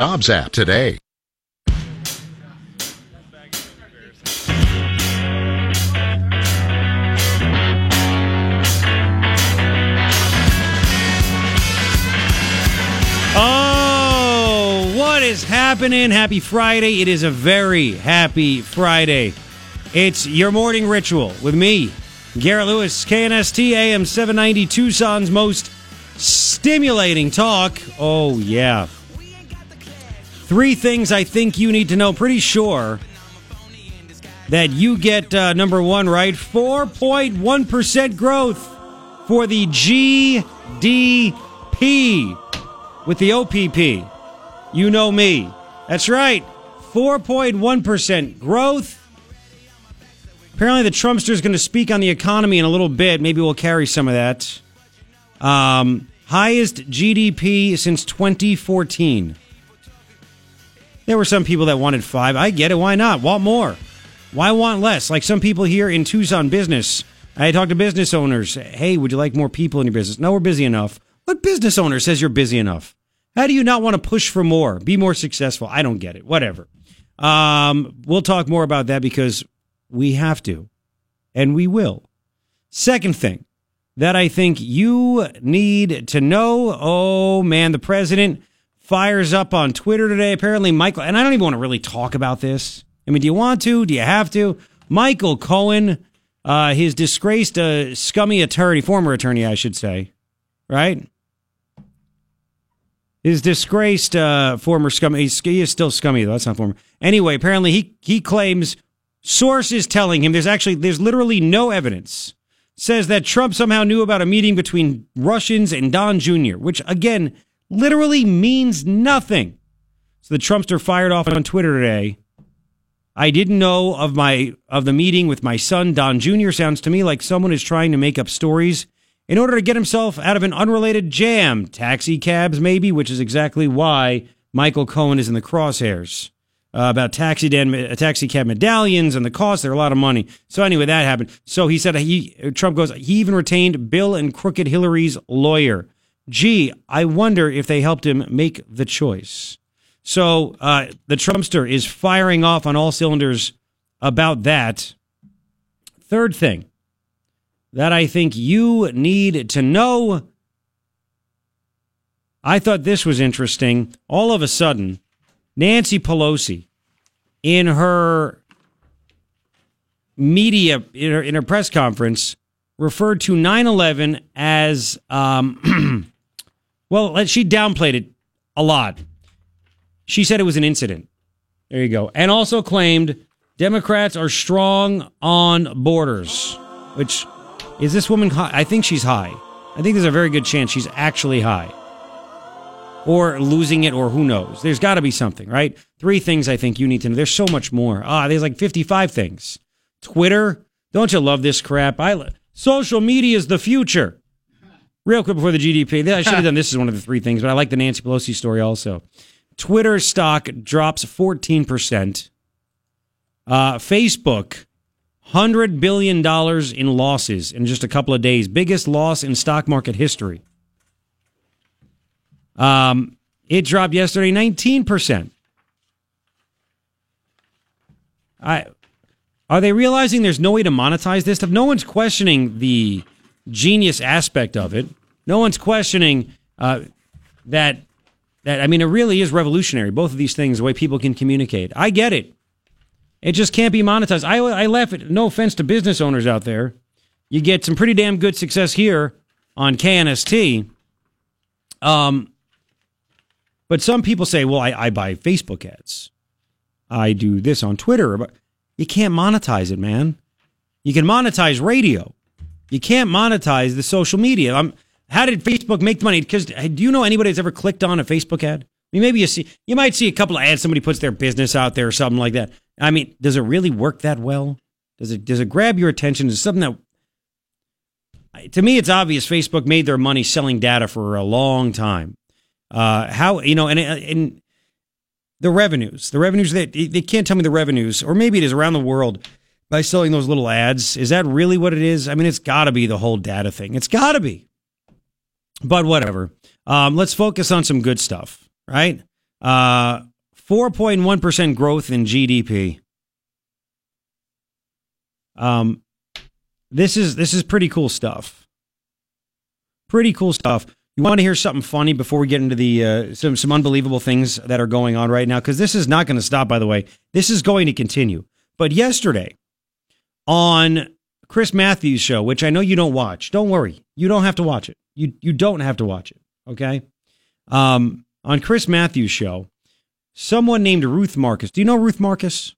Jobs app today. Oh, what is happening? Happy Friday. It is a very happy Friday. It's your morning ritual with me, Garrett Lewis, KNST AM 790, Tucson's most stimulating talk. Oh, yeah. Three things I think you need to know. Pretty sure that you get number one right. 4.1% growth for the GDP. With the OPP, you know me. That's right, 4.1% growth. Apparently the Trumpster is going to speak on the economy in a little bit. Maybe we'll carry some of that. Highest GDP since 2014. There were some people that wanted 5. I get it. Why not? Want more? Why want less? Like some people here in Tucson business. I talked to business owners. Hey, would you like more people in your business? No, we're busy enough. What business owner says you're busy enough? How do you not want to push for more? Be more successful? I don't get it. Whatever. We'll talk more about that because we have to. And we will. Second thing that I think you need to know. Oh, man, the president fires up on Twitter today. Apparently, Michael, and I don't even want to really talk about this. I mean, do you want to? Do you have to? Michael Cohen, his disgraced scummy attorney, former attorney, I should say, right? His disgraced former scummy. He is still scummy, though. That's not former. Anyway, apparently he claims, sources telling him, there's literally no evidence, says that Trump somehow knew about a meeting between Russians and Don Jr., which, again, literally means nothing. So the Trumpster fired off on Twitter today. I didn't know of the meeting with my son, Don Jr. Sounds to me like someone is trying to make up stories in order to get himself out of an unrelated jam, taxi cabs maybe, which is exactly why Michael Cohen is in the crosshairs about taxi cab medallions and the cost. They're a lot of money. So anyway, that happened. So he said, Trump goes, he even retained Bill and Crooked Hillary's lawyer. Gee, I wonder if they helped him make the choice. So the Trumpster is firing off on all cylinders about that. Third thing that I think you need to know. I thought this was interesting. All of a sudden, Nancy Pelosi, in her press conference, referred to 9/11 as, well, she downplayed it a lot. She said it was an incident. There you go. And also claimed Democrats are strong on borders, which... Is this woman high? I think she's high. I think there's a very good chance she's actually high. Or losing it, or who knows. There's got to be something, right? Three things I think you need to know. There's so much more. There's like 55 things. Twitter. Don't you love this crap? Social media is the future. Real quick before the GDP. I should have done this as one of the three things, but I like the Nancy Pelosi story also. Twitter stock drops 14%. Facebook... $100 billion in losses in just a couple of days. Biggest loss in stock market history. It dropped yesterday 19%. Are they realizing there's no way to monetize this stuff? No one's questioning the genius aspect of it. No one's questioning that. I mean, it really is revolutionary, both of these things, the way people can communicate. I get it. It just can't be monetized. I laugh at, no offense to business owners out there. You get some pretty damn good success here on KNST. But some people say, well, I buy Facebook ads. I do this on Twitter. But you can't monetize it, man. You can monetize radio. You can't monetize the social media. How did Facebook make the money? Because do you know anybody that's ever clicked on a Facebook ad? I mean, maybe you might see a couple of ads, somebody puts their business out there or something like that. I mean, does it really work that well? Does it grab your attention? Is it something that, to me, it's obvious Facebook made their money selling data for a long time. And the revenues that they can't tell me the revenues, or maybe it is around the world by selling those little ads. Is that really what it is? I mean, it's got to be the whole data thing. It's got to be. But whatever. Let's focus on some good stuff, right? 4.1% growth in GDP. This is pretty cool stuff. Pretty cool stuff. You want to hear something funny before we get into the some unbelievable things that are going on right now? Because this is not going to stop, by the way. This is going to continue. But yesterday, on Chris Matthews' show, which I know you don't watch. Don't worry. You don't have to watch it. You don't have to watch it, okay? On Chris Matthews' show, someone named Ruth Marcus. Do you know Ruth Marcus?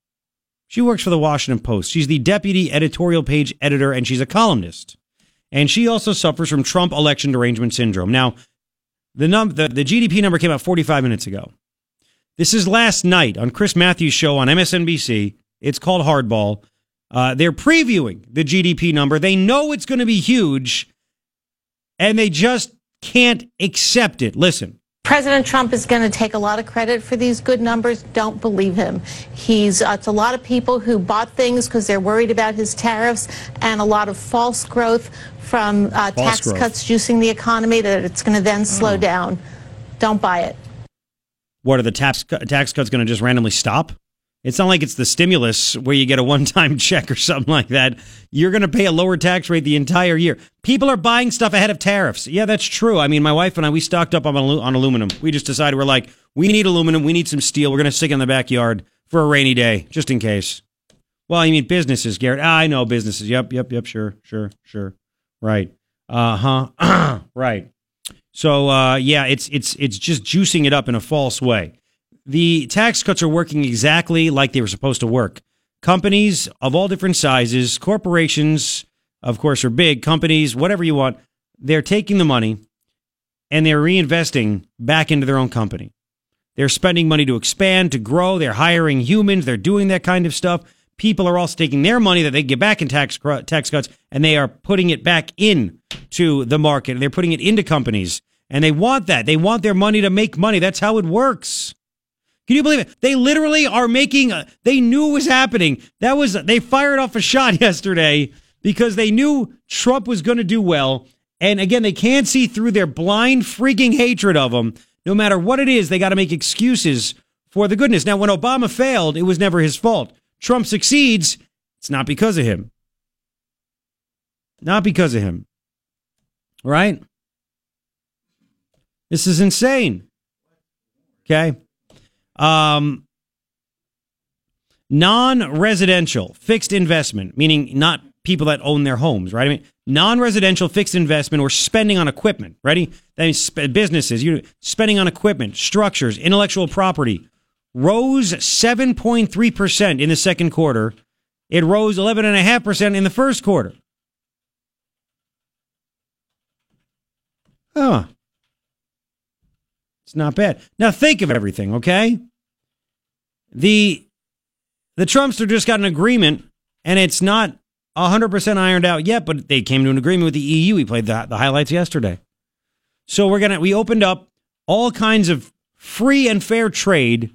She works for the Washington Post. She's the deputy editorial page editor, and she's a columnist. And she also suffers from Trump election derangement syndrome. Now, the GDP number came out 45 minutes ago. This is last night on Chris Matthews' show on MSNBC. It's called Hardball. They're previewing the GDP number. They know it's going to be huge, and they just can't accept it. Listen. President Trump is going to take a lot of credit for these good numbers. Don't believe him. It's a lot of people who bought things because they're worried about his tariffs, and a lot of false growth from tax cuts juicing the economy that it's going to then slow down. Don't buy it. What, are the tax cuts going to just randomly stop? It's not like it's the stimulus where you get a one-time check or something like that. You're going to pay a lower tax rate the entire year. People are buying stuff ahead of tariffs. Yeah, that's true. I mean, my wife and I, we stocked up on aluminum. We just decided we're like, we need aluminum. We need some steel. We're going to stick it in the backyard for a rainy day, just in case. Well, you mean businesses, Garrett. I know businesses. Yep. Sure. Right. Right. So, yeah, it's just juicing it up in a false way. The tax cuts are working exactly like they were supposed to work. Companies of all different sizes, corporations, of course, are big companies, whatever you want. They're taking the money and they're reinvesting back into their own company. They're spending money to expand, to grow. They're hiring humans. They're doing that kind of stuff. People are also taking their money that they get back in tax cuts, and they are putting it back into the market. They're putting it into companies, and they want that. They want their money to make money. That's how it works. Can you believe it? They literally are making, they knew it was happening. They fired off a shot yesterday because they knew Trump was going to do well. And again, they can't see through their blind freaking hatred of him. No matter what it is, they got to make excuses for the goodness. Now, when Obama failed, it was never his fault. Trump succeeds. It's not because of him. Not because of him. Right? This is insane. Okay. Non-residential fixed investment, meaning not people that own their homes, right? I mean, non-residential fixed investment or spending on equipment, ready? That means businesses, spending on equipment, structures, intellectual property rose 7.3% in the second quarter. It rose 11.5% in the first quarter. Huh. It's not bad. Now think of everything, okay? The Trumpster just got an agreement, and it's not 100% ironed out yet, but they came to an agreement with the EU. We played the highlights yesterday. So we opened up all kinds of free and fair trade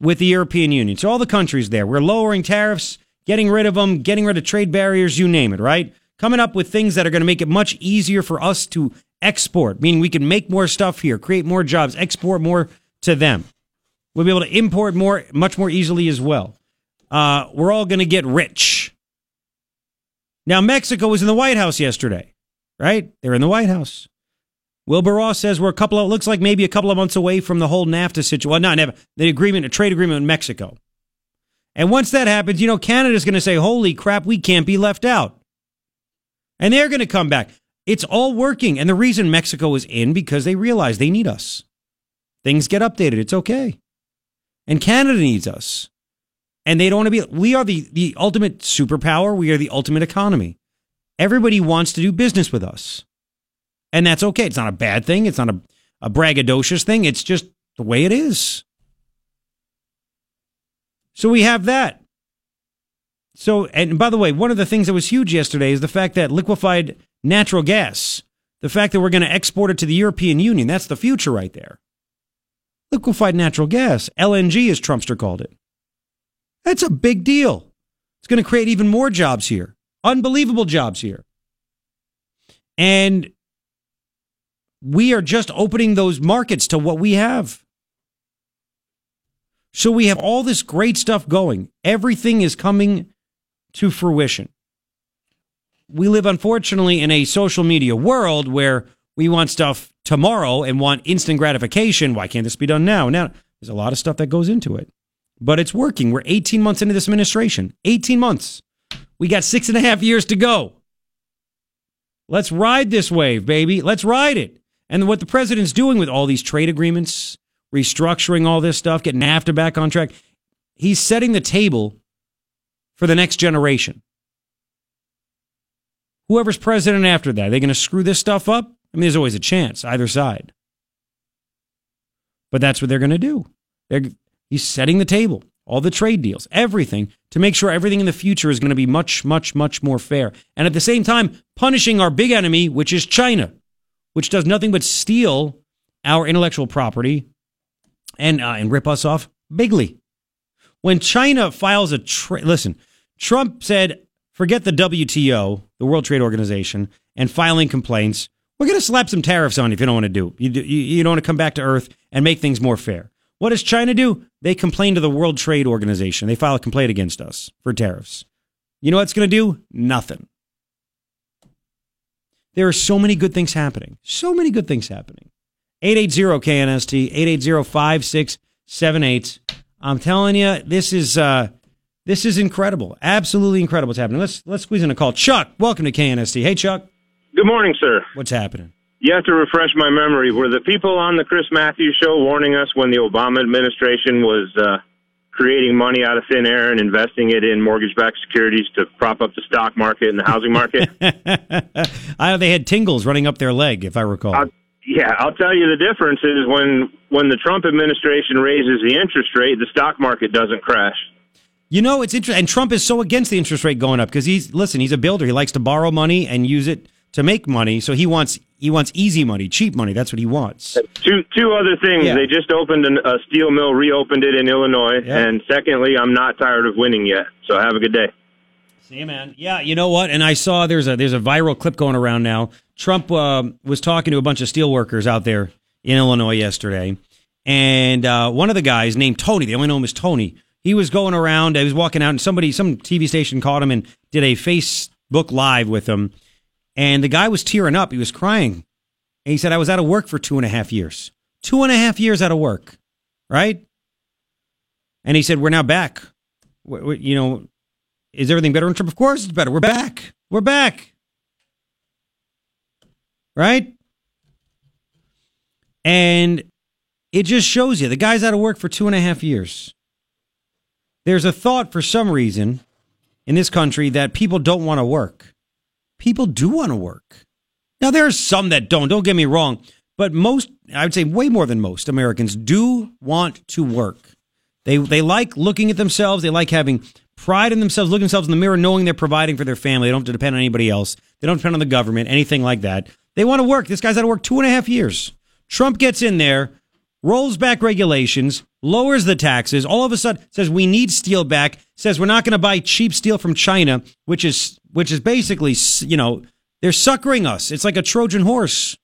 with the European Union. So all the countries there, we're lowering tariffs, getting rid of them, getting rid of trade barriers, you name it, right? Coming up with things that are going to make it much easier for us to export, meaning we can make more stuff here, create more jobs, export more to them. We'll be able to import more, much more easily as well. We're all going to get rich. Now, Mexico was in the White House yesterday, right? They're in the White House. Wilbur Ross says it looks like maybe a couple of months away from the whole NAFTA situation. Well, not NAFTA, a trade agreement with Mexico. And once that happens, Canada's going to say, holy crap, we can't be left out. And they're going to come back. It's all working. And the reason Mexico is in, because they realize they need us. Things get updated. It's okay. And Canada needs us. And they don't want to be. We are the ultimate superpower. We are the ultimate economy. Everybody wants to do business with us. And that's okay. It's not a bad thing. It's not a braggadocious thing. It's just the way it is. So we have that. So, and by the way, one of the things that was huge yesterday is the fact that liquefied natural gas, the fact that we're going to export it to the European Union, that's the future right there. Liquefied natural gas, LNG as Trumpster called it. That's a big deal. It's going to create even more jobs here. Unbelievable jobs here. And we are just opening those markets to what we have. So we have all this great stuff going. Everything is coming to fruition. We live, unfortunately, in a social media world where we want stuff tomorrow and want instant gratification. Why can't this be done now? Now, there's a lot of stuff that goes into it. But it's working. We're 18 months into this administration. 18 months. We got 6.5 years to go. Let's ride this wave, baby. Let's ride it. And what the president's doing with all these trade agreements, restructuring all this stuff, getting NAFTA back on track, he's setting the table for the next generation. Whoever's president after that, are they going to screw this stuff up? I mean, there's always a chance, either side. But that's what they're going to do. He's setting the table, all the trade deals, everything, to make sure everything in the future is going to be much, much, much more fair. And at the same time, punishing our big enemy, which is China, which does nothing but steal our intellectual property and rip us off bigly. When China files a trade... Listen, Trump said, forget the WTO, the World Trade Organization, and filing complaints. We're going to slap some tariffs on you if you don't want to do. You don't want to come back to Earth and make things more fair. What does China do? They complain to the World Trade Organization. They file a complaint against us for tariffs. You know what it's going to do? Nothing. There are so many good things happening. 880-KNST, 880-5678. I'm telling you, this is incredible. Absolutely incredible what's happening. Let's squeeze in a call. Chuck, welcome to KNST. Hey, Chuck. Good morning, sir. What's happening? You have to refresh my memory. Were the people on the Chris Matthews show warning us when the Obama administration was creating money out of thin air and investing it in mortgage-backed securities to prop up the stock market and the housing market? They had tingles running up their leg, if I recall. I'll tell you the difference is when the Trump administration raises the interest rate, the stock market doesn't crash. You know, it's interesting. And Trump is so against the interest rate going up because he's a builder. He likes to borrow money and use it to make money, so he wants easy money, cheap money. That's what he wants. Two other things. Yeah. They just opened a steel mill, reopened it in Illinois, and secondly, I'm not tired of winning yet. So have a good day. See you, man. Yeah, you know what? And I saw there's a viral clip going around now. Trump was talking to a bunch of steel workers out there in Illinois yesterday, and one of the guys named Tony. They only know him as Tony. He was going around. He was walking out, and some TV station caught him and did a Facebook Live with him. And the guy was tearing up. He was crying. And he said, I was out of work for 2.5 years. 2.5 years out of work, right? And he said, we're now back. Is everything better in Trump? Of course it's better. We're back. We're back. Right? And it just shows you, the guy's out of work for 2.5 years. There's a thought for some reason in this country that people don't want to work. People do want to work. Now, there are some that don't get me wrong, but most, I would say way more than most Americans do want to work. They like looking at themselves. They like having pride in themselves, looking themselves in the mirror, knowing they're providing for their family. They don't have to depend on anybody else. They don't depend on the government, anything like that. They want to work. This guy's out of work 2.5 years. Trump gets in there, rolls back regulations, lowers the taxes, all of a sudden says we need steel back, says we're not going to buy cheap steel from China, which is basically, they're suckering us. It's like a Trojan horse.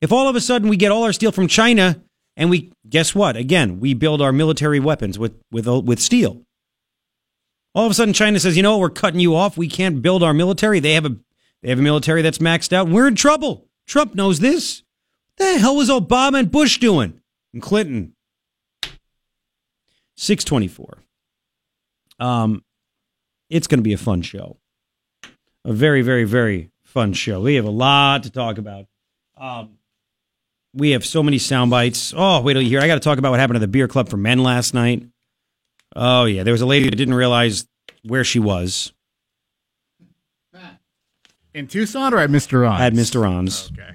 If all of a sudden we get all our steel from China and we, guess what? Again, we build our military weapons with steel. All of a sudden China says, we're cutting you off. We can't build our military. They have a military that's maxed out. We're in trouble. Trump knows this. What the hell was Obama and Bush doing? And Clinton. 624. It's going to be a fun show. A very, very, very fun show. We have a lot to talk about. We have so many sound bites. Oh, wait till you hear. I got to talk about what happened to the beer club for men last night. Oh, yeah. There was a lady that didn't realize where she was. In Tucson or at Mr. Ron's? At Mr. Ron's. Okay.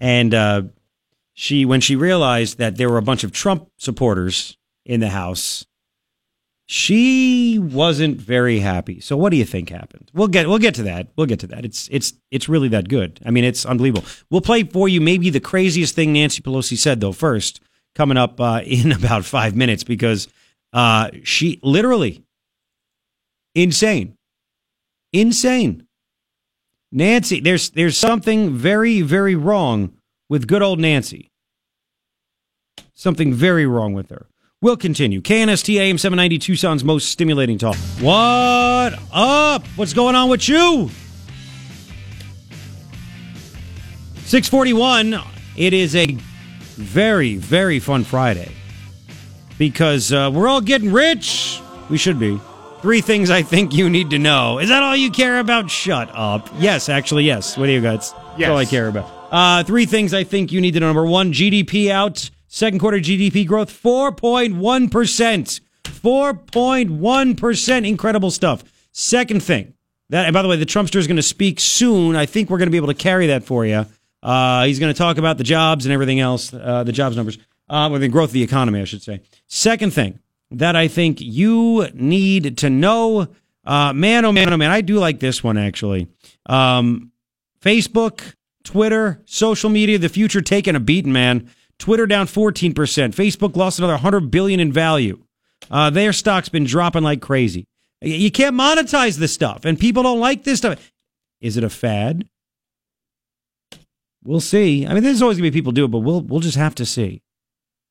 And when she realized that there were a bunch of Trump supporters in the house, she wasn't very happy. So what do you think happened? We'll get to that. We'll get to that. It's really that good. I mean, it's unbelievable. We'll play for you maybe the craziest thing Nancy Pelosi said, though, first, coming up in about 5 minutes, because she literally insane. Nancy, there's something very, very wrong with good old Nancy. Something very wrong with her. We'll continue. KNST AM 790, Tucson's most stimulating talk. What up? What's going on with you? 641, it is a very, very fun Friday because we're all getting rich. We should be. 3 things I think you need to know. Is that all you care about? Shut up. Yes, actually, yes. What do you guys? Yes. That's all I care about. 3 things I think you need to know. Number 1, GDP out. Second quarter GDP growth, 4.1%. 4.1%. Incredible stuff. Second thing. That, and by the way, the Trumpster is going to speak soon. I think we're going to be able to carry that for you. He's going to talk about the jobs and everything else, the jobs numbers, or the growth of the economy, I should say. Second thing that I think you need to know, man, oh, man, oh, man, I do like this one, actually. Facebook, Twitter, social media, the future taking a beating, man. Twitter down 14%. Facebook lost another $100 billion in value. Their stock's been dropping like crazy. You can't monetize this stuff, and people don't like this stuff. Is it a fad? We'll see. I mean, there's always going to be people do it, but we'll just have to see.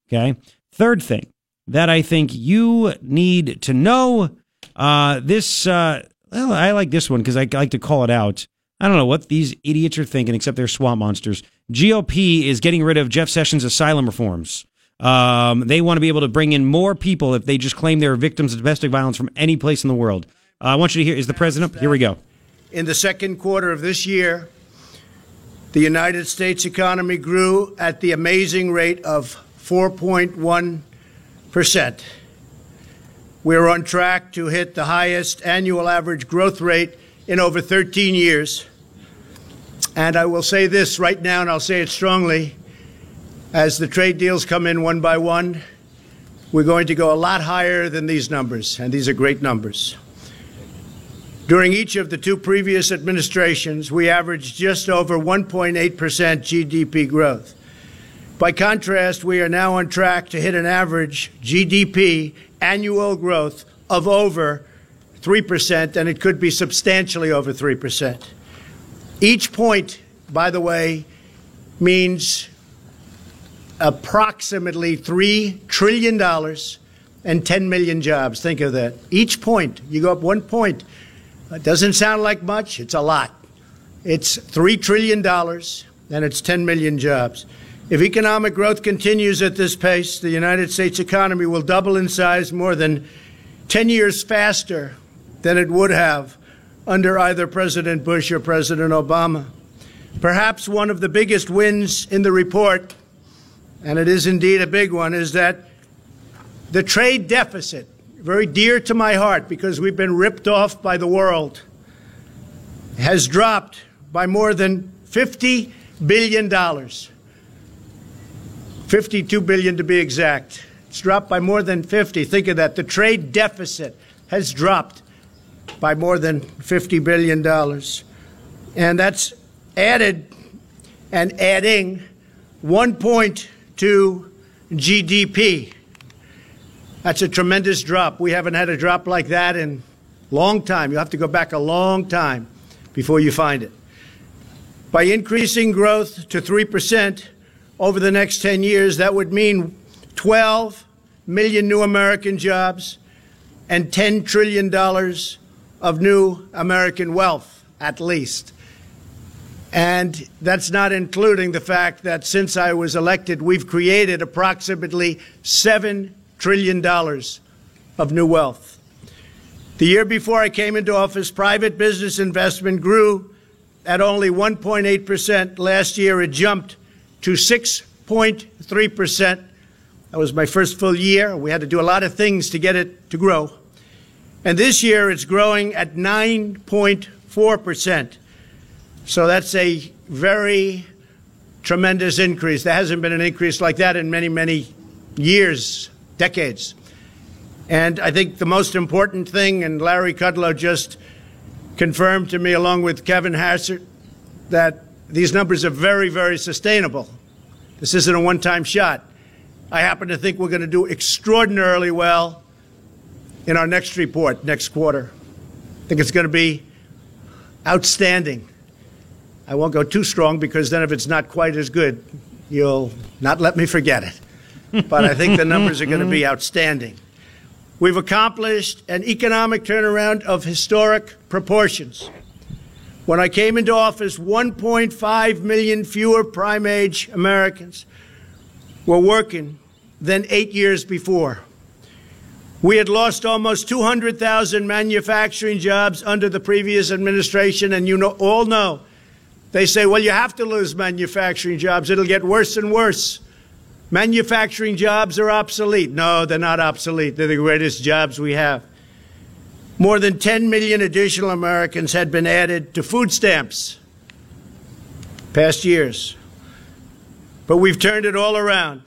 Okay? Third thing that I think you need to know, well, I like this one because I like to call it out. I don't know what these idiots are thinking, except they're swamp monsters. GOP is getting rid of Jeff Sessions' asylum reforms. They want to be able to bring in more people if they just claim they're victims of domestic violence from any place in the world. I want you to hear, is the president up? Here we go. In the second quarter of this year, the United States economy grew at the amazing rate of 4.1%. We're on track to hit the highest annual average growth rate in over 13 years. And I will say this right now, and I'll say it strongly, as the trade deals come in one by one, we're going to go a lot higher than these numbers, and these are great numbers. During each of the 2 previous administrations, we averaged just over 1.8% GDP growth. By contrast, we are now on track to hit an average GDP annual growth of over 3%, and it could be substantially over 3%. Each point, by the way, means approximately $3 trillion and 10 million jobs. Think of that. Each point, you go up 1 point. It doesn't sound like much. It's a lot. It's $3 trillion and it's 10 million jobs. If economic growth continues at this pace, the United States economy will double in size more than 10 years faster than it would have under either President Bush or President Obama. Perhaps one of the biggest wins in the report, and it is indeed a big one, is that the trade deficit, very dear to my heart because we've been ripped off by the world, has dropped by more than $50 billion, $52 billion to be exact. It's dropped by more than 50. Think of that. The trade deficit has dropped by more than $50 billion. And that's added and adding 1 point to GDP. That's a tremendous drop. We haven't had a drop like that in a long time. You'll have to go back a long time before you find it. By increasing growth to 3% over the next 10 years, that would mean 12 million new American jobs and $10 trillion of new American wealth, at least. And that's not including the fact that since I was elected, we've created approximately $7 trillion of new wealth. The year before I came into office, private business investment grew at only 1.8%. Last year, it jumped to 6.3%. That was my first full year. We had to do a lot of things to get it to grow. And this year, it's growing at 9.4%. So that's a very tremendous increase. There hasn't been an increase like that in many, many years, decades. And I think the most important thing, and Larry Kudlow just confirmed to me along with Kevin Hassert, that these numbers are very, very sustainable. This isn't a one-time shot. I happen to think we're going to do extraordinarily well in our next report, next quarter. I think it's going to be outstanding. I won't go too strong because then if it's not quite as good, you'll not let me forget it. but I think the numbers are going to be outstanding. We've accomplished an economic turnaround of historic proportions. When I came into office, 1.5 million fewer prime-age Americans were working than 8 years before. We had lost almost 200,000 manufacturing jobs under the previous administration, and you know, all know. They say, well, you have to lose manufacturing jobs. It'll get worse and worse. Manufacturing jobs are obsolete. No, they're not obsolete. They're the greatest jobs we have. More than 10 million additional Americans had been added to food stamps past years. But we've turned it all around.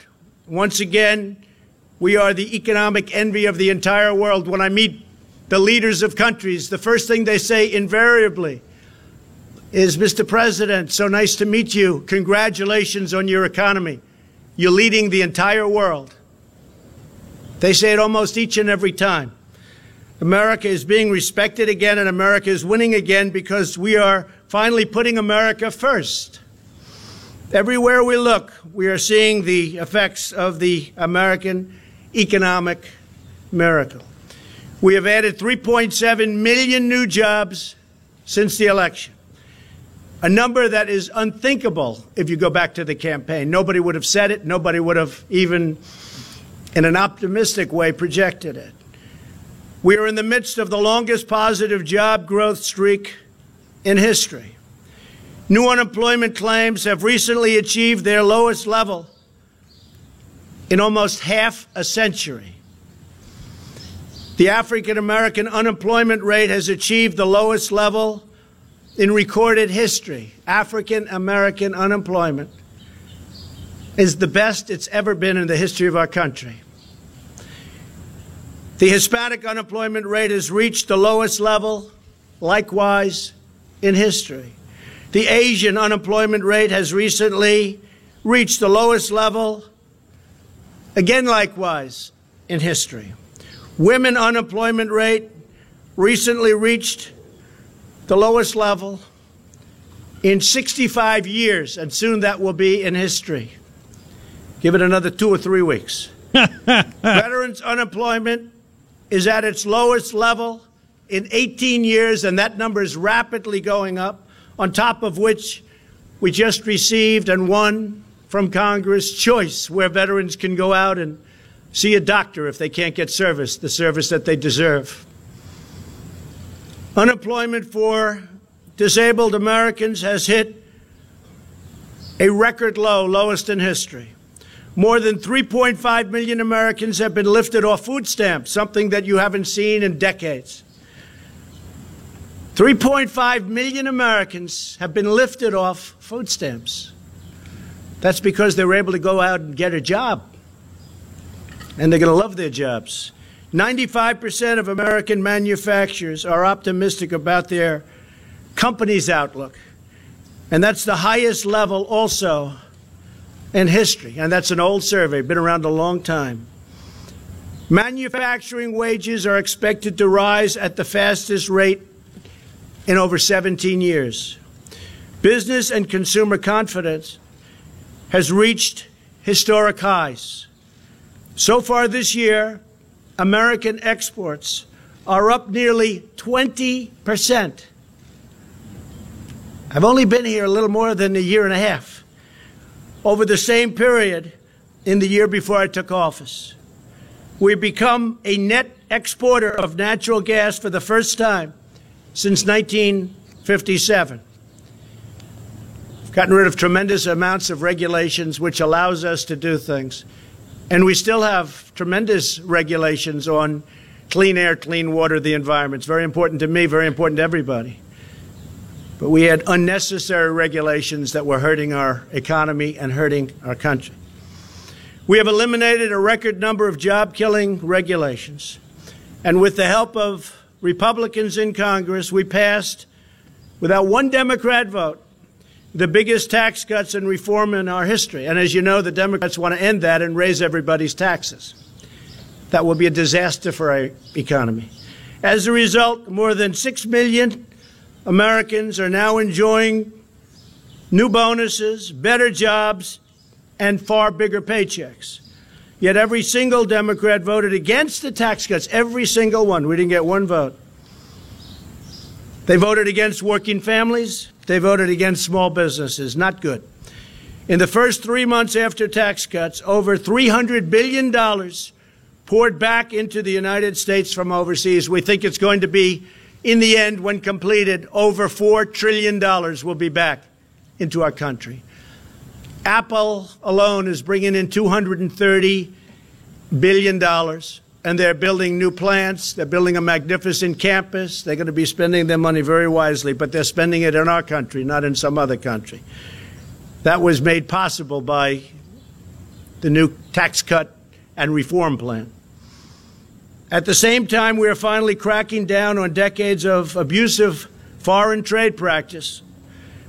Once again, we are the economic envy of the entire world. When I meet the leaders of countries, the first thing they say invariably is, Mr. President, so nice to meet you. Congratulations on your economy. You're leading the entire world. They say it almost each and every time. America is being respected again, and America is winning again because we are finally putting America first. Everywhere we look, we are seeing the effects of the American economic miracle. We have added 3.7 million new jobs since the election, a number that is unthinkable if you go back to the campaign. Nobody would have said it. Nobody would have even, in an optimistic way, projected it. We are in the midst of the longest positive job growth streak in history. New unemployment claims have recently achieved their lowest level in almost half a century. The African American unemployment rate has achieved the lowest level in recorded history. African American unemployment is the best it's ever been in the history of our country. The Hispanic unemployment rate has reached the lowest level, likewise, in history. The Asian unemployment rate has recently reached the lowest level, again, likewise, in history. Women unemployment rate recently reached the lowest level in 65 years, and soon that will be in history. Give it another 2 or 3 weeks. Veterans unemployment is at its lowest level in 18 years, and that number is rapidly going up, on top of which we just received and won from Congress Choice, where veterans can go out and see a doctor if they can't get service, the service that they deserve. Unemployment for disabled Americans has hit a record low, lowest in history. More than 3.5 million Americans have been lifted off food stamps, something that you haven't seen in decades. 3.5 million Americans have been lifted off food stamps. That's because they were able to go out and get a job, and they're going to love their jobs. 95% of American manufacturers are optimistic about their company's outlook, and that's the highest level also in history, and that's an old survey, been around a long time. Manufacturing wages are expected to rise at the fastest rate in over 17 years. Business and consumer confidence has reached historic highs. So far this year, American exports are up nearly 20%. I've only been here a little more than a year and a half, over the same period in the year before I took office. We've become a net exporter of natural gas for the first time since 1957. We've gotten rid of tremendous amounts of regulations, which allows us to do things. And we still have tremendous regulations on clean air, clean water, the environment. It's very important to me, very important to everybody. But we had unnecessary regulations that were hurting our economy and hurting our country. We have eliminated a record number of job-killing regulations. And with the help of Republicans in Congress, we passed, without one Democrat vote, the biggest tax cuts and reform in our history. And as you know, the Democrats want to end that and raise everybody's taxes. That will be a disaster for our economy. As a result, more than 6 million Americans are now enjoying new bonuses, better jobs, and far bigger paychecks. Yet every single Democrat voted against the tax cuts. Every single one. We didn't get one vote. They voted against working families. They voted against small businesses. Not good. In the first 3 months after tax cuts, over $300 billion poured back into the United States from overseas. We think it's going to be, in the end, when completed, over $4 trillion will be back into our country. Apple alone is bringing in $230 billion, and they're building new plants. They're building a magnificent campus. They're going to be spending their money very wisely, but they're spending it in our country, not in some other country. That was made possible by the new tax cut and reform plan. At the same time, we are finally cracking down on decades of abusive foreign trade practice.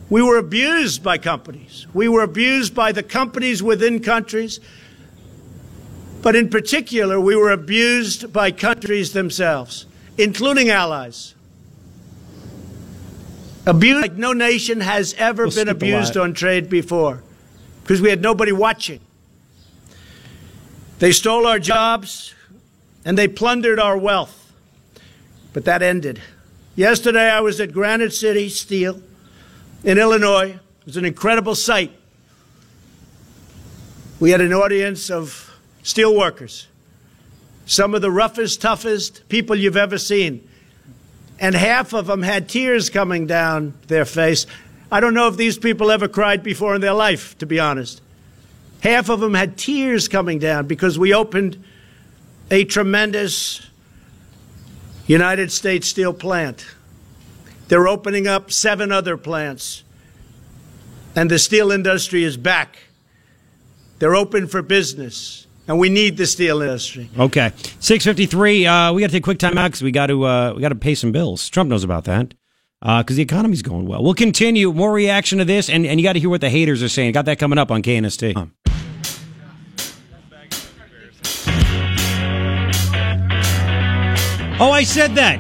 We were abused by companies. We were abused by the companies within countries. But in particular, we were abused by countries themselves, including allies. Abuse like no nation has ever been abused on trade before, because we had nobody watching. They stole our jobs, and they plundered our wealth. But that ended. Yesterday, I was at Granite City Steel in Illinois. It was an incredible sight. We had an audience of steel workers, some of the roughest, toughest people you've ever seen. And half of them had tears coming down their face. I don't know if these people ever cried before in their life, to be honest. Half of them had tears coming down because we opened a tremendous United States steel plant. They're opening up 7 other plants, and the steel industry is back. They're open for business, and we need the steel industry. Okay, 6:53. We got to take a quick time out because we got to pay some bills. Trump knows about that because the economy's going well. We'll continue more reaction to this, and you got to hear what the haters are saying. Got that coming up on KNST. Oh, I said that.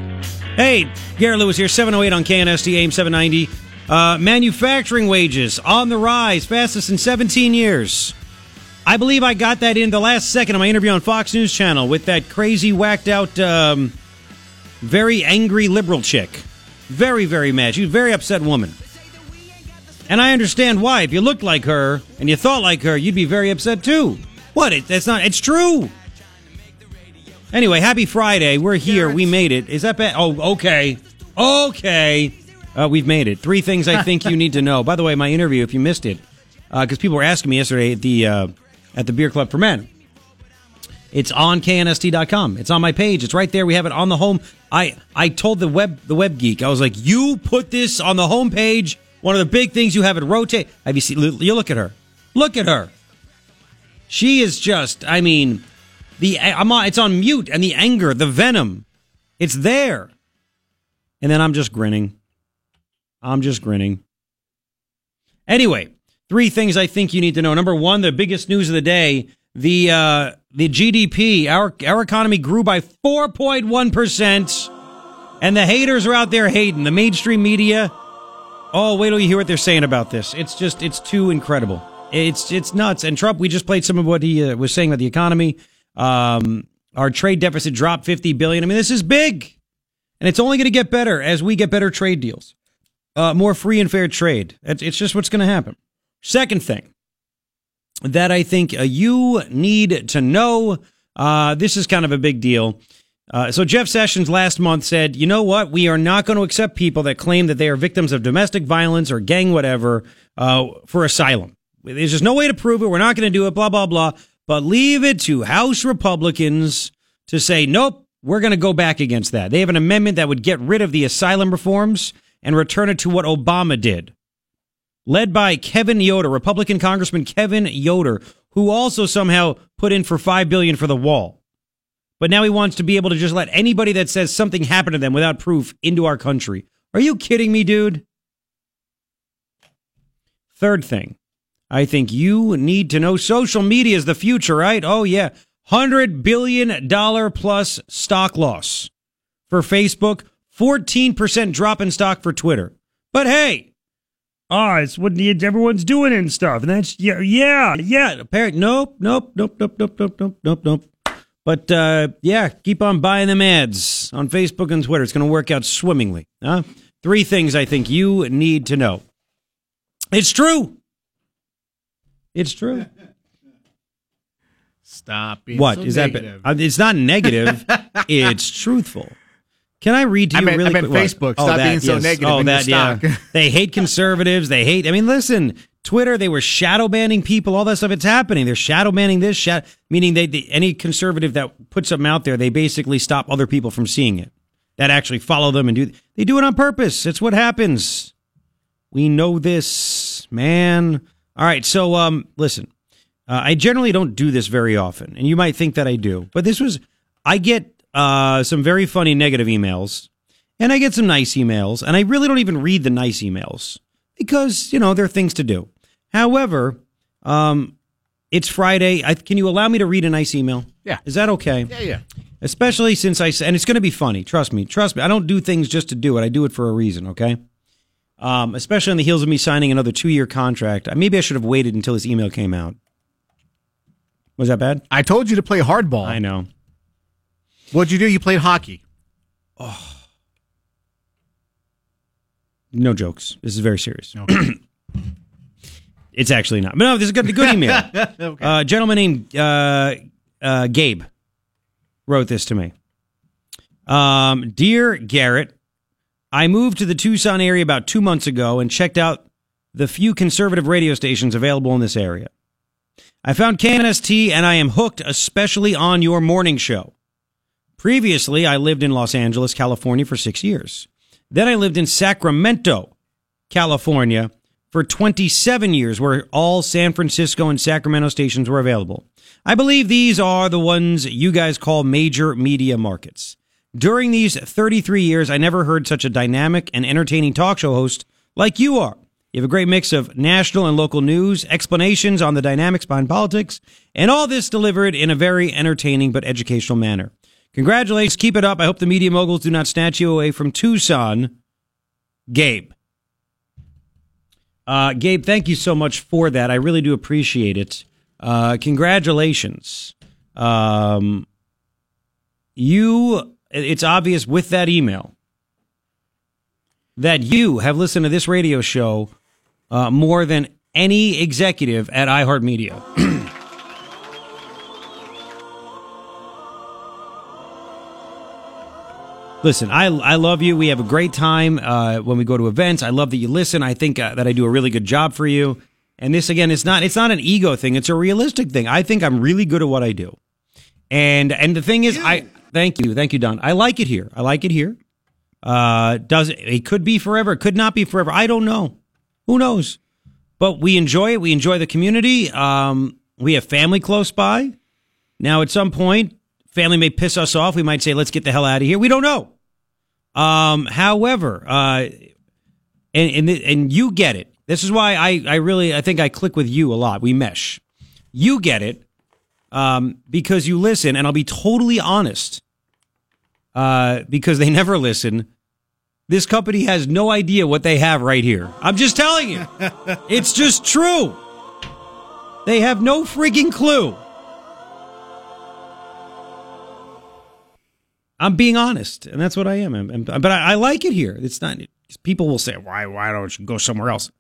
Hey. Garrett Lewis here, 708 on KNST, AM 790. Manufacturing wages on the rise, fastest in 17 years. I believe I got that in the last second of my interview on Fox News Channel with that crazy, whacked-out, very angry liberal chick. Very, very mad. She's a very upset woman. And I understand why. If you looked like her and you thought like her, you'd be very upset, too. What? It's true. Anyway, happy Friday. We're here. We made it. Is that bad? Oh, okay. Okay. We've made it. 3 things I think you need to know. By the way, my interview, if you missed it, because people were asking me yesterday at the Beer Club for Men. It's on knst.com. It's on my page. It's right there. We have it on the home. I told the web geek, I was like, you put this on the home page. One of the big things you have it rotate. Have you seen? You look at her. Look at her. She is just, I mean, it's on mute, and the anger, the venom, it's there. And then I'm just grinning. Anyway, 3 things I think you need to know. Number 1, the biggest news of the day, the GDP, our economy grew by 4.1%, and the haters are out there hating. The mainstream media, oh, wait till you hear what they're saying about this. It's just, it's too incredible. It's nuts. And Trump, we just played some of what he was saying about the economy. Our trade deficit dropped $50 billion. I mean, this is big. And it's only going to get better as we get better trade deals. More free and fair trade. It's just what's going to happen. Second thing that I think you need to know, this is kind of a big deal. So Jeff Sessions last month said, you know what? We are not going to accept people that claim that they are victims of domestic violence or gang whatever for asylum. There's just no way to prove it. We're not going to do it, blah, blah, blah. But leave it to House Republicans to say, nope, we're going to go back against that. They have an amendment that would get rid of the asylum reforms and return it to what Obama did. Led by Kevin Yoder, Republican Congressman Kevin Yoder, who also somehow put in for $5 billion for the wall. But now he wants to be able to just let anybody that says something happened to them without proof into our country. Are you kidding me, dude? Third thing I think you need to know, social media is the future, right? Oh, yeah. $100 billion plus stock loss for Facebook, 14% drop in stock for Twitter. But hey, It's what everyone's doing and stuff. And that's, yeah. Apparently, nope. But, keep on buying them ads on Facebook and Twitter. It's going to work out swimmingly. Huh? 3 things I think you need to know. It's true. Stop being what? So is negative. That? It's not negative. It's truthful. Can I read to you really quick? I meant Facebook. Stop being so negative in your stock. Yeah. They hate conservatives. Listen, Twitter, they were shadow banning people. All that stuff. It's happening. They're shadow banning this, meaning any conservative that puts something out there, they basically stop other people from seeing it. That actually follow them and they do it on purpose. It's what happens. We know this, man. All right. So, listen, I generally don't do this very often, and you might think that I do, but I get some very funny negative emails, and I get some nice emails, and I really don't even read the nice emails because, there are things to do. However, it's Friday. Can you allow me to read a nice email? Yeah. Is that okay? Yeah. Especially since and it's going to be funny. Trust me. I don't do things just to do it. I do it for a reason, okay? Especially on the heels of me signing another 2-year contract. Maybe I should have waited until this email came out. Was that bad? I told you to play hardball. I know. What'd you do? You played hockey. Oh. No jokes. This is very serious. Okay. It's actually not. But no, this is a good email. Okay. A gentleman named Gabe wrote this to me. Dear Garrett, I moved to the Tucson area about 2 months ago and checked out the few conservative radio stations available in this area. I found KNST and I am hooked, especially on your morning show. Previously, I lived in Los Angeles, California for 6 years. Then I lived in Sacramento, California for 27 years, where all San Francisco and Sacramento stations were available. I believe these are the ones you guys call major media markets. During these 33 years, I never heard such a dynamic and entertaining talk show host like you are. You have a great mix of national and local news, explanations on the dynamics behind politics, and all this delivered in a very entertaining but educational manner. Congratulations. Keep it up. I hope the media moguls do not snatch you away from Tucson. Gabe. Gabe, thank you so much for that. I really do appreciate it. Congratulations. It's obvious with that email that you have listened to this radio show more than any executive at iHeartMedia. Listen, I love you. We have a great time when we go to events. I love that you listen. I think that I do a really good job for you. And this, again, it's not an ego thing. It's a realistic thing. I think I'm really good at what I do. And the thing is, thank you, Don. I like it here. It could be forever. It could not be forever. I don't know. Who knows? But we enjoy it. We enjoy the community. We have family close by. Now, at some point, family may piss us off. We might say, let's get the hell out of here. We don't know. However, and you get it. This is why I think I click with you a lot. We mesh. You get it because you listen, and I'll be totally honest, because they never listen. This company has no idea what they have right here. I'm just telling you. It's just true. They have no freaking clue. I'm being honest, and that's what I am. But I like it here. It's not. People will say, "Why don't you go somewhere else?"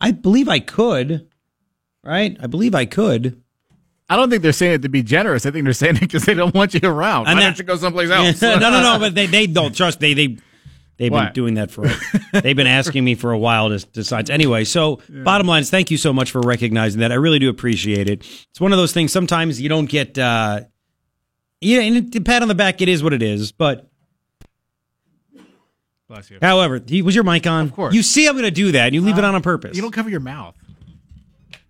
I believe I could, right? I believe I could. I don't think they're saying it to be generous. I think they're saying it because they don't want you around. Why don't you go someplace else? No. But they don't trust. They've been doing that for. They've been asking me for a while to decide. Anyway, so bottom line is, thank you so much for recognizing that. I really do appreciate it. It's one of those things. Sometimes you don't get. Yeah, and pat on the back, it is what it is, but... Bless you. However, was your mic on? Of course. You see I'm going to do that, and you leave it on purpose. You don't cover your mouth.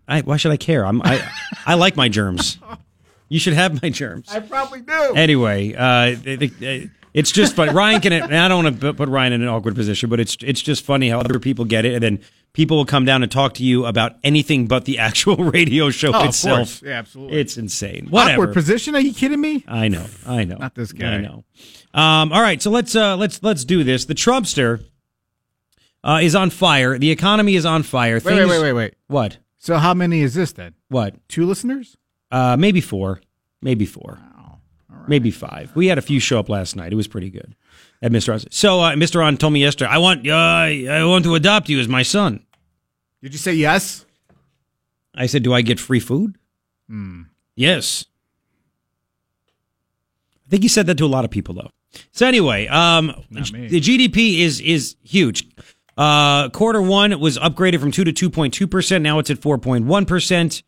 Why should I care? I like my germs. You should have my germs. I probably do. Anyway, it's just funny. Ryan can... And I don't want to put Ryan in an awkward position, but it's just funny how other people get it, and then people will come down and talk to you about anything but the actual radio show itself. Of course. Yeah, absolutely. It's insane. Whatever. Awkward position? Are you kidding me? I know. Not this guy. I know. All right, so let's do this. The Trumpster is on fire. The economy is on fire. Wait. What? So how many is this then? What? 2 listeners? Maybe 4. Maybe 4. Wow. All right. Maybe 5. We had a few show up last night. It was pretty good. At Mr. Ron's. So Mr. Ron told me yesterday, I want to adopt you as my son. Did you say yes? I said, do I get free food? Yes. I think he said that to a lot of people, though. So anyway, the GDP is huge. Quarter one was upgraded from 2 to 2.2%. Now it's at 4.1%.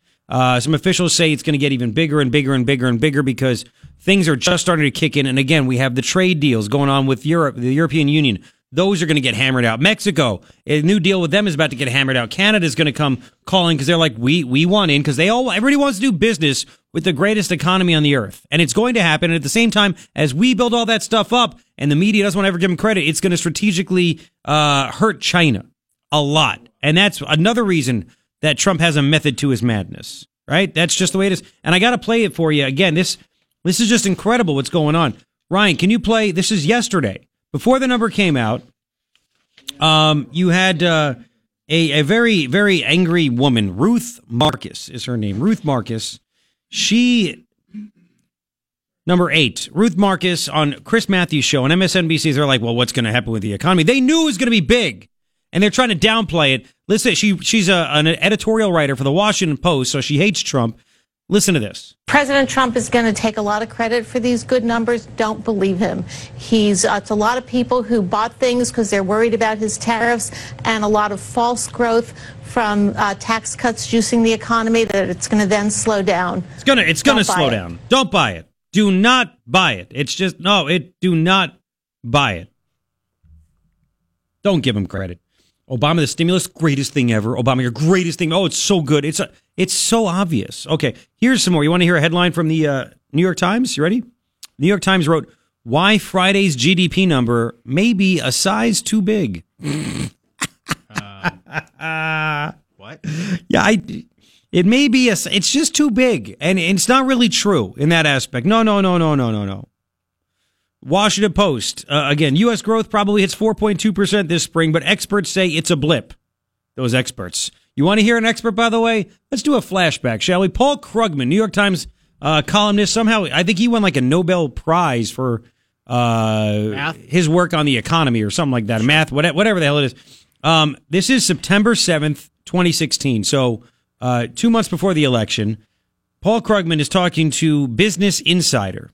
Some officials say it's going to get even bigger and bigger and bigger and bigger because things are just starting to kick in. And again, we have the trade deals going on with Europe, the European Union. Those are going to get hammered out. Mexico, a new deal with them is about to get hammered out. Canada is going to come calling because they're like, we want in because everybody wants to do business with the greatest economy on the earth. And it's going to happen. And at the same time, as we build all that stuff up and the media doesn't want to ever give them credit, it's going to strategically hurt China a lot. And that's another reason that Trump has a method to his madness, right? That's just the way it is. And I got to play it for you. Again, this is just incredible what's going on. Ryan, can you play? This is yesterday. Before the number came out, you had a very, very angry woman. Ruth Marcus is her name. Ruth Marcus. She, number 8, Ruth Marcus on Chris Matthews' show on MSNBC. They're like, well, what's going to happen with the economy? They knew it was going to be big. And they're trying to downplay it. Listen, she's an editorial writer for the Washington Post, so she hates Trump. Listen to this. President Trump is going to take a lot of credit for these good numbers. Don't believe him. It's a lot of people who bought things because they're worried about his tariffs and a lot of false growth from tax cuts juicing the economy that it's going to then slow down. It's going to slow down. Don't buy it. Do not buy it. Do not buy it. Don't give him credit. Obama, the stimulus, greatest thing ever. Obama, your greatest thing. Oh, it's so good. It's so obvious. Okay, here's some more. You want to hear a headline from the New York Times? You ready? New York Times wrote, why Friday's GDP number may be a size too big. What? Yeah, it may be it's just too big. And it's not really true in that aspect. No. Washington Post, again, U.S. growth probably hits 4.2% this spring, but experts say it's a blip. Those experts. You want to hear an expert, by the way? Let's do a flashback, shall we? Paul Krugman, New York Times columnist, somehow, I think he won like a Nobel Prize for his work on the economy or something like that, math, whatever the hell it is. This is September 7th, 2016, so 2 months before the election. Paul Krugman is talking to Business Insider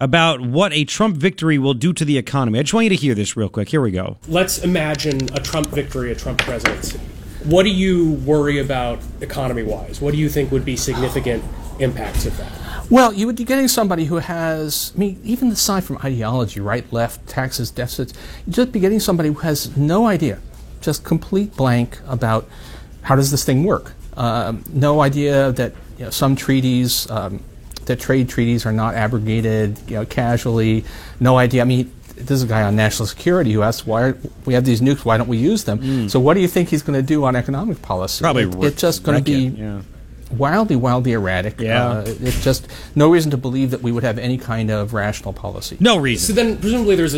about what a Trump victory will do to the economy. I just want you to hear this real quick. Here we go. Let's imagine a Trump victory, a Trump presidency. What do you worry about economy-wise? What do you think would be significant impacts of that? Well, you would be getting somebody who has, I mean, even aside from ideology, right, left, taxes, deficits, you'd just be getting somebody who has no idea, just complete blank about how does this thing work. No idea that some treaties... that trade treaties are not abrogated, casually, no idea. I mean, this is a guy on national security who asks, why we have these nukes, why don't we use them? So what do you think he's going to do on economic policy? Probably it's just going to be wildly, wildly erratic. Yeah. It's just no reason to believe that we would have any kind of rational policy. No reason. So then presumably there's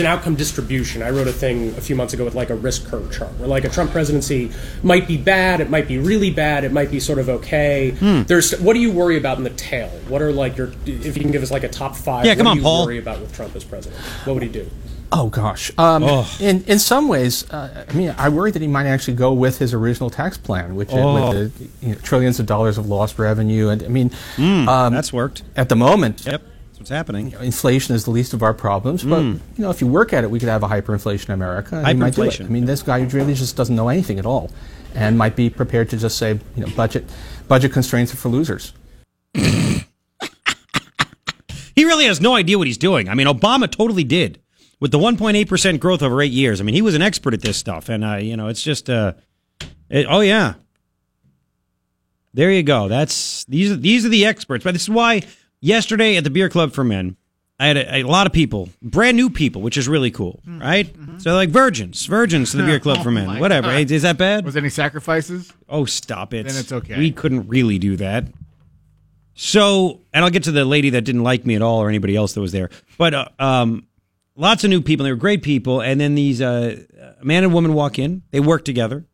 an outcome distribution. I wrote a thing a few months ago with like a risk curve chart where like a Trump presidency might be bad, it might be really bad, it might be sort of okay. There's what do you worry about in the tail? What are like your, if you can give us like a top 5, what do you worry about with Trump as president? What would he do? Oh, gosh. In some ways, I mean, I worry that he might actually go with his original tax plan, which with the trillions of dollars of lost revenue. And I mean, that's worked. At the moment. Yep, that's what's happening. Inflation is the least of our problems. But, if you work at it, we could have a hyperinflation in America. And hyperinflation. He might do it. I mean, this guy really just doesn't know anything at all and might be prepared to just say, budget constraints are for losers. He really has no idea what he's doing. I mean, Obama totally did. With the 1.8% growth over 8 years, I mean, he was an expert at this stuff, and it's just, there you go. These are the experts, but this is why yesterday at the Beer Club for Men, I had a lot of people, brand new people, which is really cool, right? Mm-hmm. So like virgins to the Beer Club for Men, whatever. Hey, is that bad? Was there any sacrifices? Oh, stop it! Then it's okay. We couldn't really do that. So, and I'll get to the lady that didn't like me at all, or anybody else that was there, but. Lots of new people. They were great people. And then these A man and a woman walk in. They work together,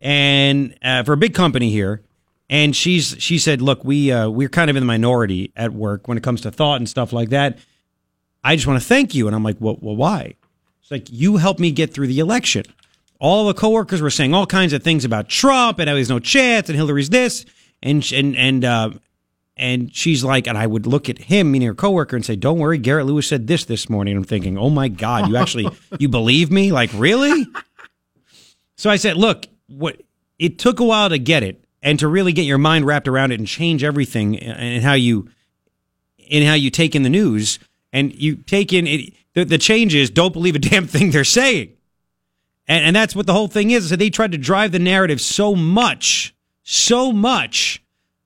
and for a big company here. And she said, "Look, we're kind of in the minority at work when it comes to thought and stuff like that. I just want to thank you." And I'm like, "Well, why?" It's like, you helped me get through the election. All the coworkers were saying all kinds of things about Trump and how he's no chance and Hillary's this and she's like, and I would look at him, meaning her coworker, and say, "Don't worry, Garrett Lewis said this morning." And I'm thinking, "Oh my God, you believe me? Like, really?" So I said, "Look, it took a while to get it and to really get your mind wrapped around it and change everything and how you take in the news." And you take in it, the change is don't believe a damn thing they're saying. And that's what the whole thing is. So they tried to drive the narrative so much,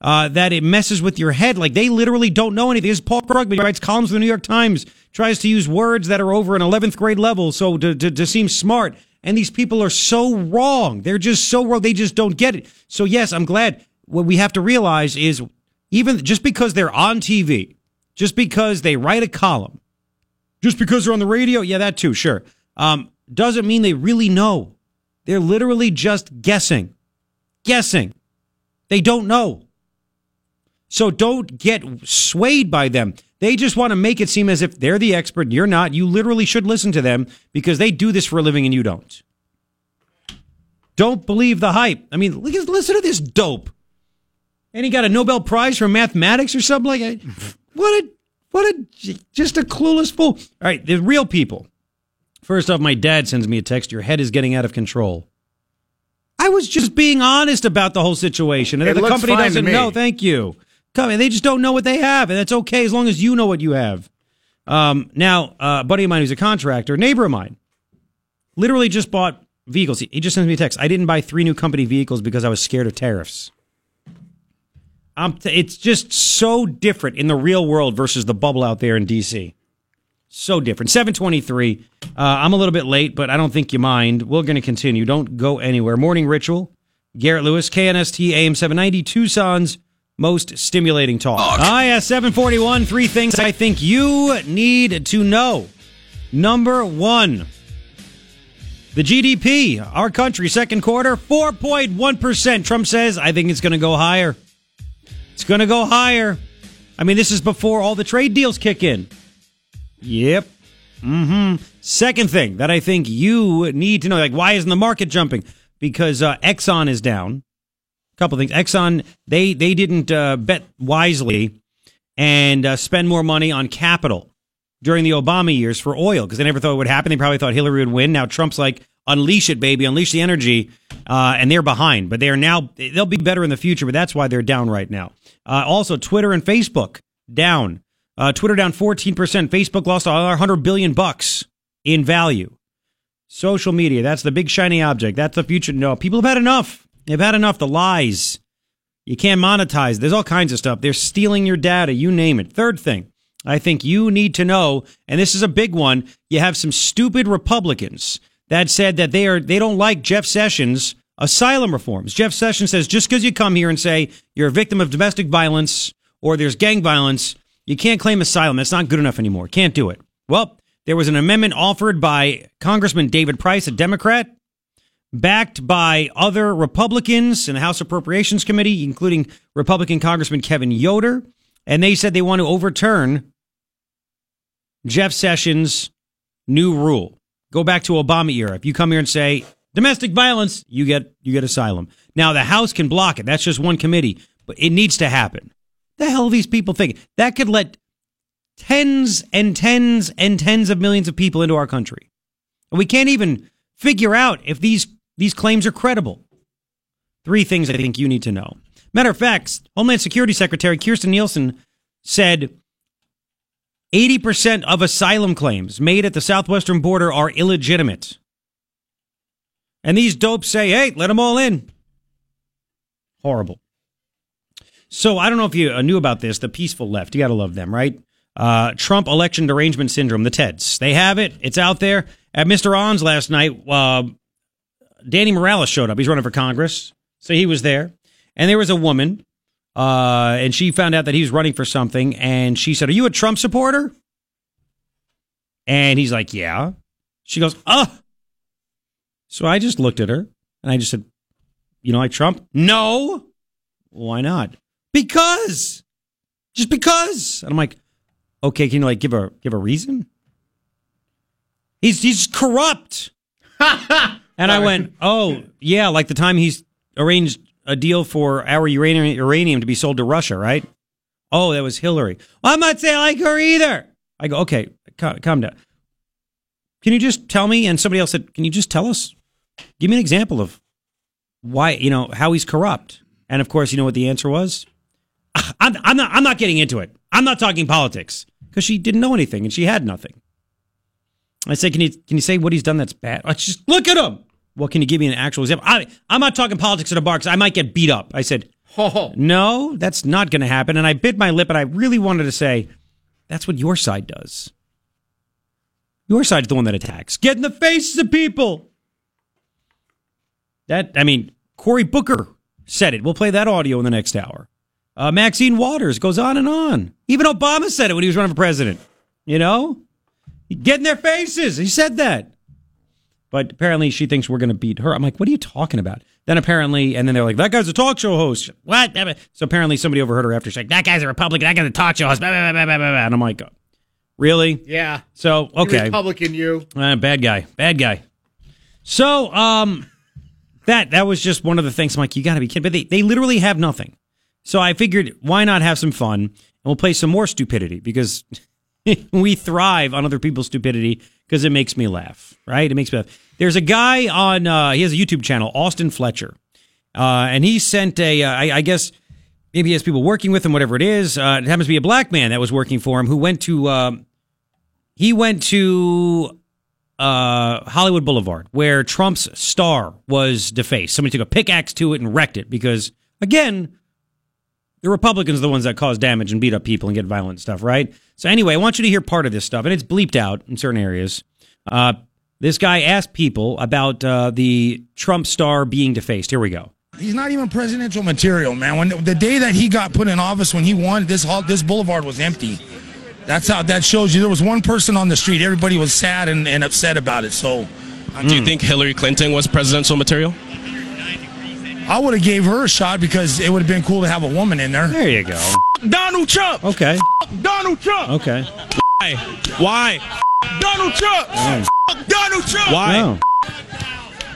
that it messes with your head. Like, they literally don't know anything. This is Paul Krugman, writes columns for the New York Times, tries to use words that are over an 11th grade level so to seem smart. And these people are so wrong. They're just so wrong. They just don't get it. So, yes, I'm glad. What we have to realize is even just because they're on TV, just because they write a column, just because they're on the radio, yeah, that too, sure, doesn't mean they really know. They're literally just guessing. They don't know. So don't get swayed by them. They just want to make it seem as if they're the expert. You're not. You literally should listen to them because they do this for a living and you don't. Don't believe the hype. I mean, listen to this dope. And he got a Nobel Prize for mathematics or something like that. What a just a clueless fool. All right, the real people. First off, my dad sends me a text. Your head is getting out of control. I was just being honest about the whole situation. And the company doesn't know. Thank you. They just don't know what they have. And that's okay as long as you know what you have. Now, a buddy of mine who's a contractor, neighbor of mine, literally just bought vehicles. He just sends me a text. I didn't buy 3 new company vehicles because I was scared of tariffs. It's just so different in the real world versus the bubble out there in D.C. So different. 7:23. I'm a little bit late, but I don't think you mind. We're going to continue. Don't go anywhere. Morning Ritual. Garrett Lewis, KNST, AM 790, Tucson's most stimulating talk. Oh, yeah, 7:41. 3 things I think you need to know. Number 1. The GDP, our country, second quarter, 4.1%. Trump says, I think it's going to go higher. It's going to go higher. I mean, this is before all the trade deals kick in. Yep. Mm-hmm. Second thing that I think you need to know, like, why isn't the market jumping? Because Exxon is down. A couple things. Exxon, they didn't bet wisely and spend more money on capital during the Obama years for oil because they never thought it would happen. They probably thought Hillary would win. Now Trump's like, unleash it, baby. Unleash the energy. And they're behind. But they'll be better in the future. But that's why they're down right now. Also, Twitter and Facebook down. Twitter down 14%. Facebook lost $100 billion in value. Social media, that's the big shiny object. That's the future. No, people have had enough. They've had enough. The lies. You can't monetize. There's all kinds of stuff. They're stealing your data. You name it. Third thing I think you need to know, and this is a big one, you have some stupid Republicans that said that they don't like Jeff Sessions' asylum reforms. Jeff Sessions says, just because you come here and say you're a victim of domestic violence or there's gang violence, you can't claim asylum. That's not good enough anymore. Can't do it. Well, there was an amendment offered by Congressman David Price, a Democrat, backed by other Republicans in the House Appropriations Committee, including Republican Congressman Kevin Yoder, and they said they want to overturn Jeff Sessions' new rule. Go back to Obama era. If you come here and say domestic violence, you get asylum. Now, the House can block it. That's just one committee. But it needs to happen. The hell are these people thinking? That could let tens and tens and tens of millions of people into our country. And we can't even figure out if these claims are credible. 3 things I think you need to know. Matter of fact, Homeland Security Secretary Kirstjen Nielsen said 80% of asylum claims made at the southwestern border are illegitimate. And these dopes say, hey, let them all in. Horrible. So I don't know if you knew about this, the peaceful left. You got to love them, right? Trump election derangement syndrome, the TEDS. They have it. It's out there. At Mr. Ron's last night, Danny Morales showed up. He's running for Congress. So he was there. And there was a woman, and she found out that he was running for something. And she said, are you a Trump supporter? And he's like, yeah. She goes, oh. So I just looked at her and I just said, you don't like Trump? No. Why not? Because. Just because. And I'm like, okay, can you like give a reason? He's corrupt. And I went, oh, yeah, like the time he's arranged a deal for our uranium to be sold to Russia, right? Oh, that was Hillary. Well, I'm not saying I like her either. I go, okay, calm down. Can you just tell me? And somebody else said, can you just tell us? Give me an example of why, you know, how he's corrupt. And of course, you know what the answer was? I'm not getting into it. I'm not talking politics, because she didn't know anything and she had nothing. I said, can you say what he's done that's bad? I just look at him. Well, can you give me an actual example? I'm not talking politics at a bar because I might get beat up. I said, no, that's not going to happen. And I bit my lip and I really wanted to say, that's what your side does. Your side's the one that attacks. Get in the faces of people. Cory Booker said it. We'll play that audio in the next hour. Maxine Waters goes on and on. Even Obama said it when he was running for president. You know? Get in their faces. He said that. But apparently she thinks we're going to beat her. I'm like, what are you talking about? Then apparently, and then they're like, that guy's a talk show host. What? So apparently somebody overheard her after. She's like, that guy's a Republican. That guy's a talk show host. And I'm like, oh, really? Yeah. So, okay. You're Republican, you. Bad guy. So, that was just one of the things. I'm like, you got to be kidding. But they literally have nothing. So I figured, why not have some fun? And we'll play some more stupidity because... we thrive on other people's stupidity because it makes me laugh, right? It makes me laugh. There's a guy on, he has a YouTube channel, Austin Fletcher, and he sent I guess maybe he has people working with him, whatever it is. It happens to be a black man that was working for him who went to Hollywood Boulevard where Trump's star was defaced. Somebody took a pickaxe to it and wrecked it because, again, the Republicans are the ones that cause damage and beat up people and get violent and stuff, right? So anyway, I want you to hear part of this stuff, and it's bleeped out in certain areas. This guy asked people about the Trump star being defaced. Here we go. He's not even presidential material, man. When the day that he got put in office, when he won, this boulevard was empty. That's how that shows you. There was one person on the street. Everybody was sad and upset about it. So, do you think Hillary Clinton was presidential material? I would have gave her a shot because it would have been cool to have a woman in there. There you go. Donald Trump. Okay. Donald Trump. Okay. Why? Donald Trump. Why? Donald Trump.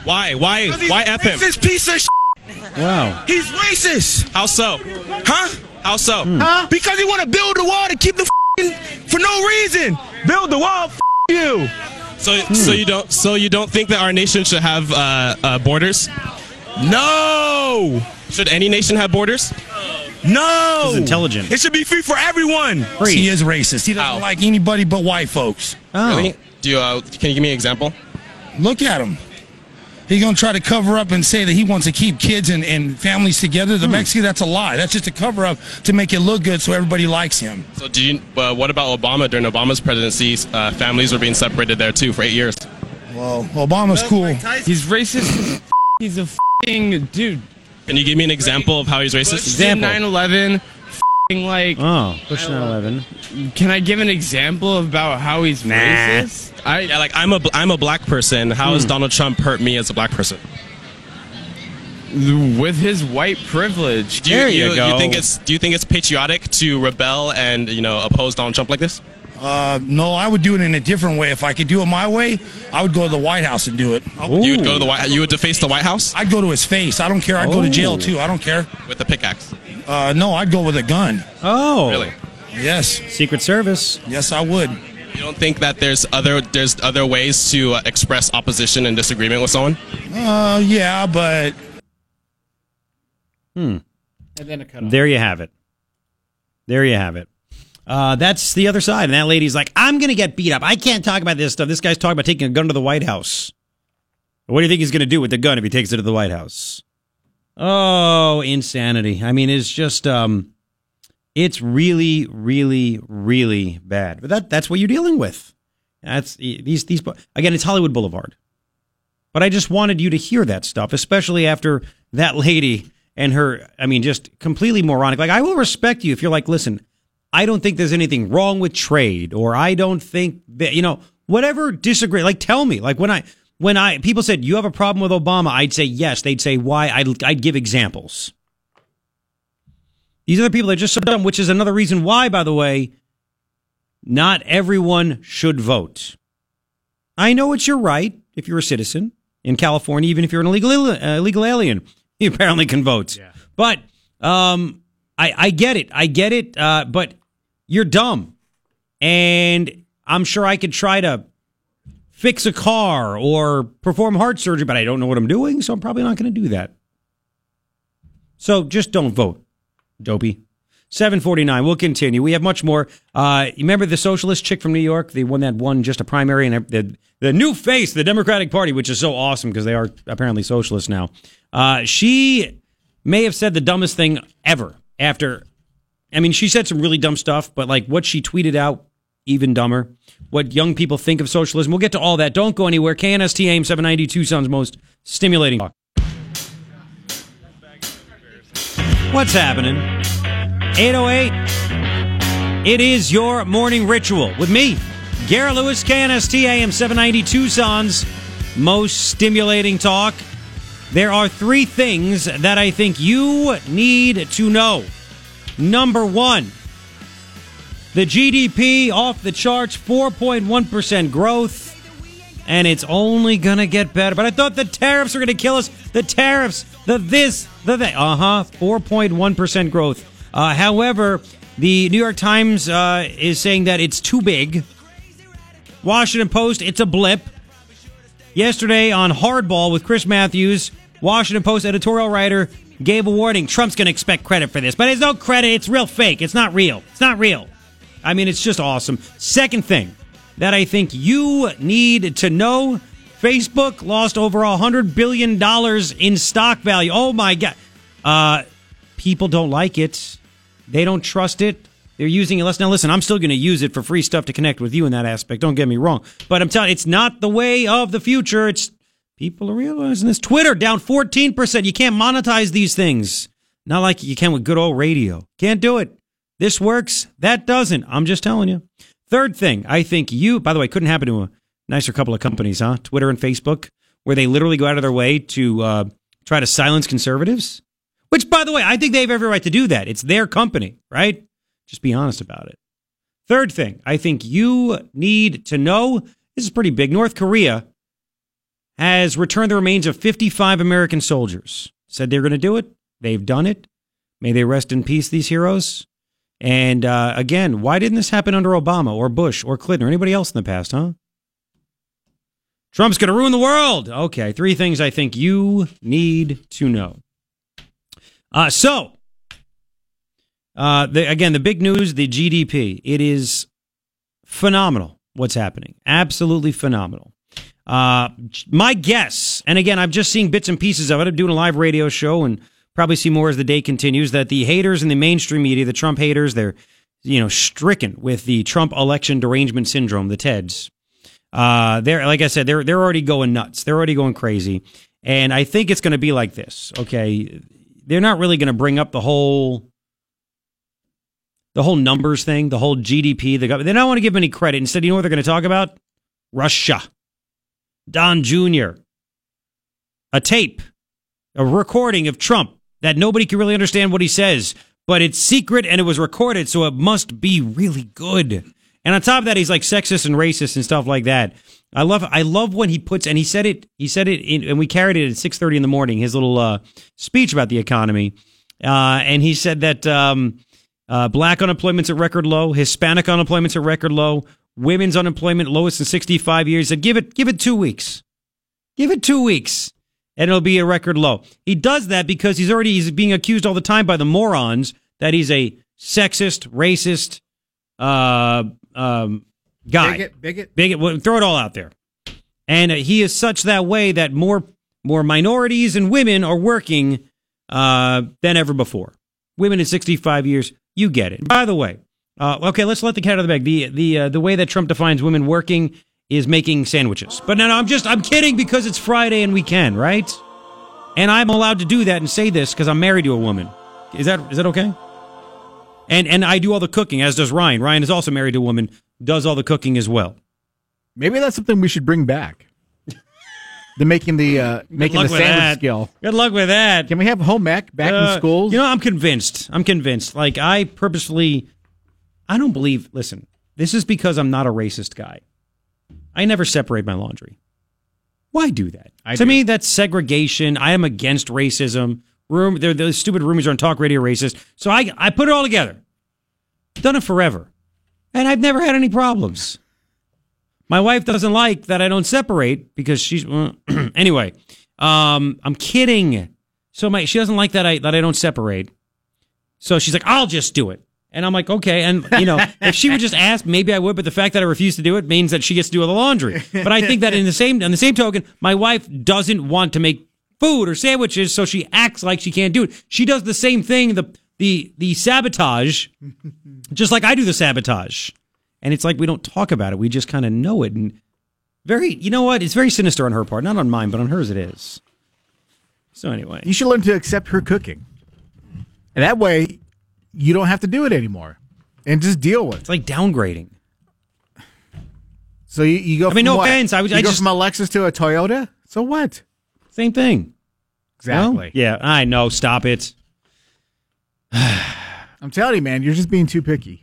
Why? Why F him? This piece of shit. Wow. He's racist. How so? Huh? How so? Huh? Because he want to build a wall to keep the for no reason. Build the wall. You. So you don't think that our nation should have borders? No! Should any nation have borders? No! This is intelligent. It should be free for everyone! Free. He is racist. He doesn't like anybody but white folks. Oh. Really? Can you give me an example? Look at him. He's going to try to cover up and say that he wants to keep kids and families together. The Mexican, that's a lie. That's just a cover-up to make it look good so everybody likes him. So what about Obama? During Obama's presidency, families were being separated there, too, for 8 years. Well, Obama's cool. He's racist. He's a dude. Can you give me an example of how he's racist? Example. 9/11. Bush 9/11. Can I give an example about how he's racist? I'm a black person. How has Donald Trump hurt me as a black person? With his white privilege. There you go. Do you think it's patriotic to rebel and oppose Donald Trump like this? No, I would do it in a different way. If I could do it my way, I would go to the White House and do it. Ooh. You would go to the White House? You would deface the White House? I'd go to his face. I don't care. I'd go to jail, too. I don't care. With a pickaxe? No, I'd go with a gun. Oh. Really? Yes. Secret Service? Yes, I would. You don't think that there's other ways to express opposition and disagreement with someone? Yeah, but... And then a cut off. There you have it. That's the other side. And that lady's like, I'm going to get beat up. I can't talk about this stuff. This guy's talking about taking a gun to the White House. What do you think he's going to do with the gun if he takes it to the White House? Oh, insanity. It's just, it's really, really, really bad. But that's what you're dealing with. That's these again, it's Hollywood Boulevard. But I just wanted you to hear that stuff, especially after that lady and her, just completely moronic. Like, I will respect you if you're like, listen, I don't think there's anything wrong with trade, or I don't think that, whatever disagree, like tell me, like when I, When people said, you have a problem with Obama, I'd say yes. They'd say why. I'd give examples. These other people are just so dumb, which is another reason why, by the way, not everyone should vote. I know it's your right if you're a citizen in California, even if you're an illegal alien, you apparently can vote. Yeah. But I get it. I get it. But you're dumb. And I'm sure I could try to fix a car or perform heart surgery, but I don't know what I'm doing, so I'm probably not going to do that. So just don't vote, dopey. 749. We'll continue. We have much more. You remember the socialist chick from New York, the one that won just a primary, and the new face of the Democratic Party, which is so awesome because they are apparently socialists now. She may have said the dumbest thing ever after. I mean, she said some really dumb stuff, but like what she tweeted out, even dumber. What young people think of socialism. We'll get to all that. Don't go anywhere. KNST AM 790 Tucson's most stimulating talk. What's happening? 808. It is your morning ritual with me, Garrett Lewis, KNST AM 790, Tucson's most stimulating talk. There are three things that I think you need to know. Number one, the GDP off the charts, 4.1% growth, and it's only going to get better. But I thought the tariffs were going to kill us. The tariffs, the this, the that. 4.1% growth. However, the New York Times is saying that it's too big. Washington Post, it's a blip. Yesterday on Hardball with Chris Matthews, Washington Post editorial writer gave a warning. Trump's going to expect credit for this. But it's no credit. It's real fake. It's not real. It's not real. I mean, it's just awesome. Second thing that I think you need to know, Facebook lost over $100 billion in stock value. Oh, my God. People don't like it. They don't trust it. They're using it less. Now, listen, I'm still going to use it for free stuff to connect with you in that aspect. Don't get me wrong. But I'm telling you, it's not the way of the future. It's people are realizing this. Twitter down 14%. You can't monetize these things. Not like you can with good old radio. Can't do it. This works. That doesn't. I'm just telling you. Third thing, I think you, by the way, couldn't happen to a nicer couple of companies, huh? Twitter and Facebook, where they literally go out of their way to try to silence conservatives. Which, by the way, I think they have every right to do that. It's their company, right? Just be honest about it. Third thing I think you need to know, this is pretty big. North Korea has returned the remains of 55 American soldiers. Said they're going to do it. They've done it. May they rest in peace, these heroes. And again, why didn't this happen under Obama or Bush or Clinton or anybody else in the past, huh? Trump's going to ruin the world. Okay, three things I think you need to know. Again, the big news, the GDP. It is phenomenal what's happening. Absolutely phenomenal. My guess, and again, I'm just seeing bits and pieces of it. I'm doing a live radio show and probably see more as the day continues, that the haters in the mainstream media, the Trump haters, they're, you know, stricken with the Trump election derangement syndrome, the TEDS. They're, like I said, they're already going nuts. They're already going crazy. And I think it's going to be like this, okay? They're not really going to bring up the whole numbers thing, the whole GDP. They don't want to give them any credit. Instead, you know what they're going to talk about? Russia. Don Jr. A tape, a recording of Trump that nobody can really understand what he says, but it's secret and it was recorded, so it must be really good. And on top of that, he's like sexist and racist and stuff like that. I love when he puts, and he said it, and we carried it at 6:30 in the morning, his little speech about the economy. And he said that black unemployment's at record low, Hispanic unemployment's at record low, women's unemployment lowest in 65 years. He said, give it 2 weeks. Give it 2 weeks, and it'll be a record low. He does that because he's being accused all the time by the morons that he's a sexist, racist, guy. Bigot. Well, throw it all out there. And he is such that way that more minorities and women are working than ever before. Women in 65 years, you get it. By the way, okay, let's let the cat out of the bag. The way that Trump defines women working is making sandwiches. But no, I'm kidding because it's Friday and we can, right? And I'm allowed to do that and say this because I'm married to a woman. Is that okay? And I do all the cooking, as does Ryan. Ryan is also married to a woman, does all the cooking as well. Maybe that's something we should bring back. The making the sandwich skill. Good luck with that. Can we have home ec back in schools? You know, I'm convinced. Like, I don't believe. Listen, this is because I'm not a racist guy. I never separate my laundry. Why do that? To me, that's segregation. I am against racism. Those stupid roomies are on talk radio racist. So I put it all together. Done it forever, and I've never had any problems. My wife doesn't like that I don't separate because she's anyway. I'm kidding. So she doesn't like that I don't separate. So she's like, I'll just do it, and I'm like, okay. And you know, if she would just ask, maybe I would. But the fact that I refuse to do it means that she gets to do all the laundry. But I think that on the same token, my wife doesn't want to make food or sandwiches, so she acts like she can't do it. She does the same thing. The sabotage, just like I do the sabotage. And it's like we don't talk about it. We just kind of know it. And you know what? It's very sinister on her part. Not on mine, but on hers it is. So anyway. You should learn to accept her cooking. And that way, you don't have to do it anymore. And just deal with it. It's like downgrading. So you go from no offense. From a Lexus to a Toyota? So what? Same thing. Exactly. You know? Yeah, I know. Stop it. I'm telling you, man, you're just being too picky.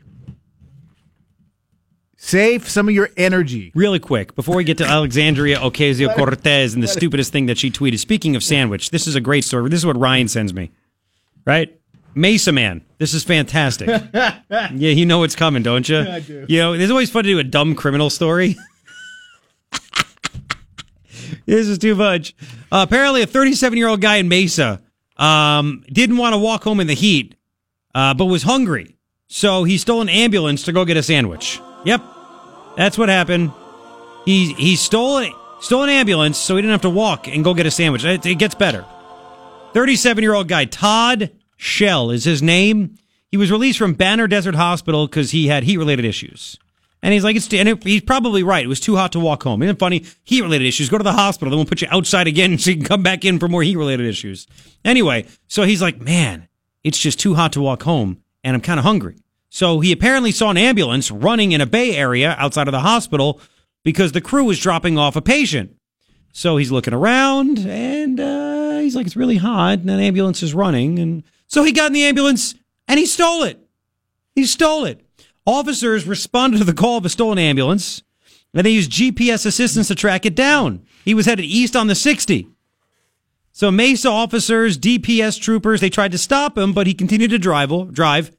Save some of your energy. Really quick, before we get to Alexandria Ocasio-Cortez and the stupidest thing that she tweeted. Speaking of sandwich, this is a great story. This is what Ryan sends me, right? Mesa Man. This is fantastic. Yeah, you know it's coming, don't you? Yeah, I do. You know, it's always fun to do a dumb criminal story. This is too much. Apparently, a 37-year-old guy in Mesa didn't want to walk home in the heat, but was hungry. So he stole an ambulance to go get a sandwich. Yep, that's what happened. He stole an ambulance so he didn't have to walk and go get a sandwich. It gets better. 37-year-old guy, Todd Shell is his name. He was released from Banner Desert Hospital because he had heat-related issues. And he's like, he's probably right. It was too hot to walk home. Isn't it funny? Heat-related issues. Go to the hospital. They won't put you outside again so you can come back in for more heat-related issues. Anyway, so he's like, man, it's just too hot to walk home, and I'm kind of hungry. So he apparently saw an ambulance running in a bay area outside of the hospital because the crew was dropping off a patient. So he's looking around, and he's like, it's really hot, and an ambulance is running. And so he got in the ambulance, and he stole it. He stole it. Officers responded to the call of a stolen ambulance, and they used GPS assistance to track it down. He was headed east on the 60. So Mesa officers, DPS troopers, they tried to stop him, but he continued to drive.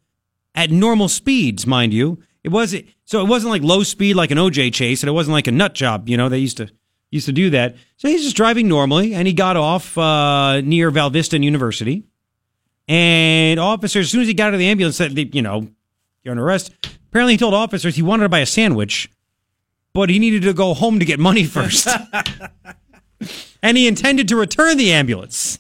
At normal speeds, mind you. It wasn't like low speed like an OJ chase, and it wasn't like a nut job, you know, they used to do that. So he's just driving normally, and he got off near Val Vista University. And officers, as soon as he got out of the ambulance, said, you know, you're under arrest. Apparently he told officers he wanted to buy a sandwich, but he needed to go home to get money first. And he intended to return the ambulance.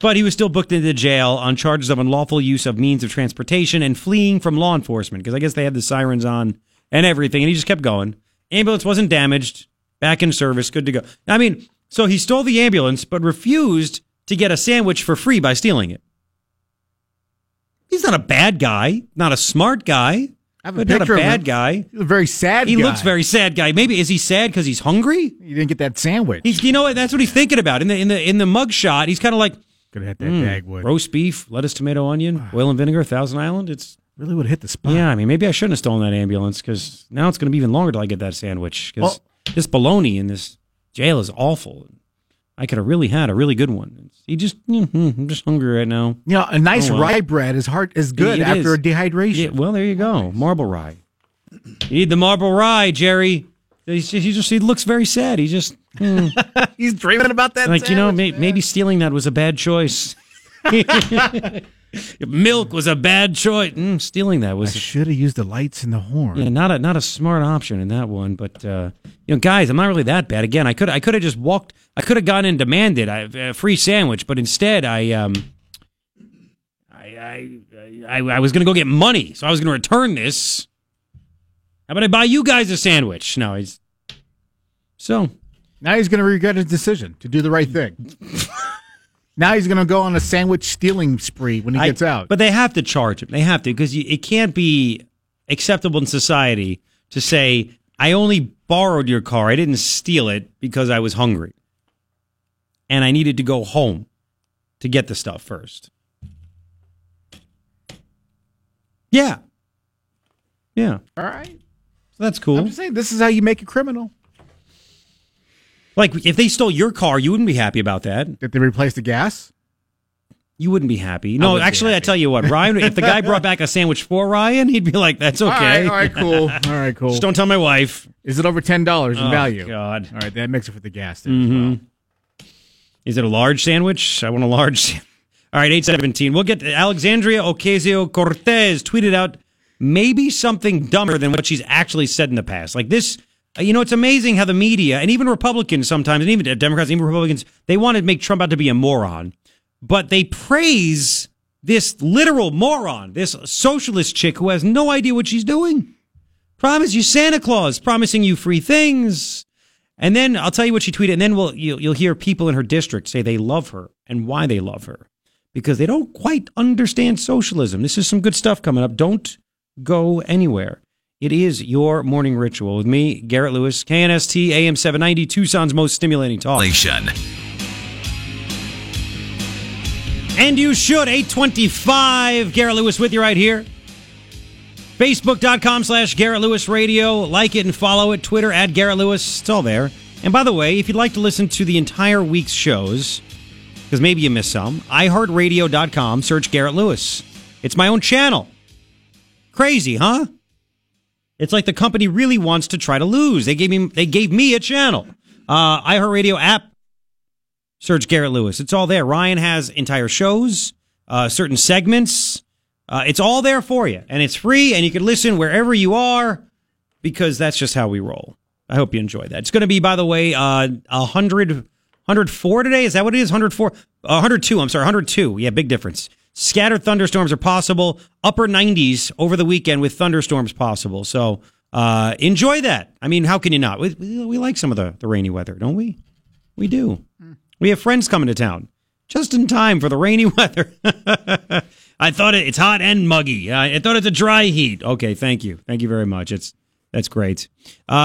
But he was still booked into jail on charges of unlawful use of means of transportation and fleeing from law enforcement, because I guess they had the sirens on and everything, and he just kept going. Ambulance wasn't damaged, back in service, good to go. I mean, so he stole the ambulance, but refused to get a sandwich for free by stealing it. He's not a bad guy, not a smart guy, but not a bad guy. He's a very sad guy. He looks very sad guy. Maybe, is he sad because he's hungry? He didn't get that sandwich. You know what? That's what he's thinking about. In the mugshot, he's kind of like, could have had that Dagwood. Roast beef, lettuce, tomato, onion, oil and vinegar, Thousand Island. It's really would have hit the spot. Yeah, I mean, maybe I shouldn't have stolen that ambulance, because now it's going to be even longer till I get that sandwich. Because this baloney in this jail is awful. I could have really had a really good one. He just, I'm just hungry right now. You know, a nice rye bread is good after a dehydration. Yeah, well, there you go. Nice. Marble rye. You need the marble rye, Jerry. He looks very sad. He just... He's dreaming about that. Like, sandwich, you know, maybe stealing that was a bad choice. Milk was a bad choice. Stealing that was... I should have used the lights and the horn. Yeah, not a smart option in that one. But, you know, guys, I'm not really that bad. Again, I could have just walked... I could have gone and demanded a free sandwich, but instead I was going to go get money, so I was going to return this. How about I buy you guys a sandwich? No, he's... So... Now he's going to regret his decision to do the right thing. Now he's going to go on a sandwich stealing spree when he gets out. But they have to charge him. They have to, because it can't be acceptable in society to say, I only borrowed your car. I didn't steal it because I was hungry. And I needed to go home to get the stuff first. Yeah. Yeah. All right. So that's cool. I'm just saying, this is how you make a criminal. Like, if they stole your car, you wouldn't be happy about that. If they replaced the gas? You wouldn't be happy. No, actually, I tell you what, Ryan, if the guy brought back a sandwich for Ryan, he'd be like, that's okay. All right, cool. Just don't tell my wife. Is it over $10 in value? Oh, God. All right, that makes it for the gas there as well. Is it a large sandwich? I want a large sandwich. All right, 8:17. We'll get to Alexandria Ocasio-Cortez tweeted out maybe something dumber than what she's actually said in the past. Like this, you know, it's amazing how the media, and even Republicans sometimes, and even Democrats, even Republicans, they want to make Trump out to be a moron. But they praise this literal moron, this socialist chick who has no idea what she's doing. Promise you Santa Claus, promising you free things. And then I'll tell you what she tweeted, and then you'll hear people in her district say they love her and why they love her. Because they don't quite understand socialism. This is some good stuff coming up. Don't go anywhere. It is your morning ritual with me, Garrett Lewis, KNST, AM 790, Tucson's most stimulating talk. And you should. 8:25. Garrett Lewis with you right here. Facebook.com/Garrett Lewis Radio. Like it and follow it. Twitter @Garrett Lewis. It's all there. And by the way, if you'd like to listen to the entire week's shows, because maybe you missed some, iHeartRadio.com. Search Garrett Lewis. It's my own channel. Crazy, huh? It's like the company really wants to try to lose. They gave me a channel. iHeartRadio app. Search Garrett Lewis. It's all there. Ryan has entire shows, certain segments. It's all there for you. And it's free, and you can listen wherever you are, because that's just how we roll. I hope you enjoy that. It's going to be, by the way, 104 today. Is that what it is? 102. I'm sorry, 102. Yeah, big difference. Scattered thunderstorms are possible. Upper 90s over the weekend with thunderstorms possible. So enjoy that. I mean, how can you not? We like some of the rainy weather, don't we? We do. We have friends coming to town just in time for the rainy weather. I thought it's hot and muggy. I thought it's a dry heat. Okay, thank you. Thank you very much. That's great.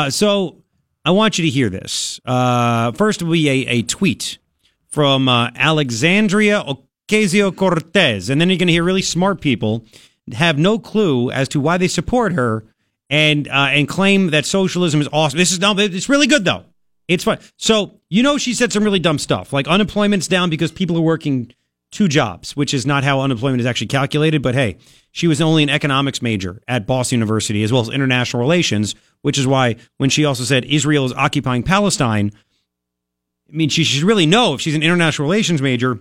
So I want you to hear this. First will be a tweet from Alexandria Ocasio-Cortez. And then you're going to hear really smart people have no clue as to why they support her and claim that socialism is awesome. It's really good, though. It's fun. So, you know, she said some really dumb stuff, like unemployment's down because people are working two jobs, which is not how unemployment is actually calculated. But hey, she was only an economics major at Boston University, as well as international relations, which is why when she also said Israel is occupying Palestine, I mean, she should really know if she's an international relations major,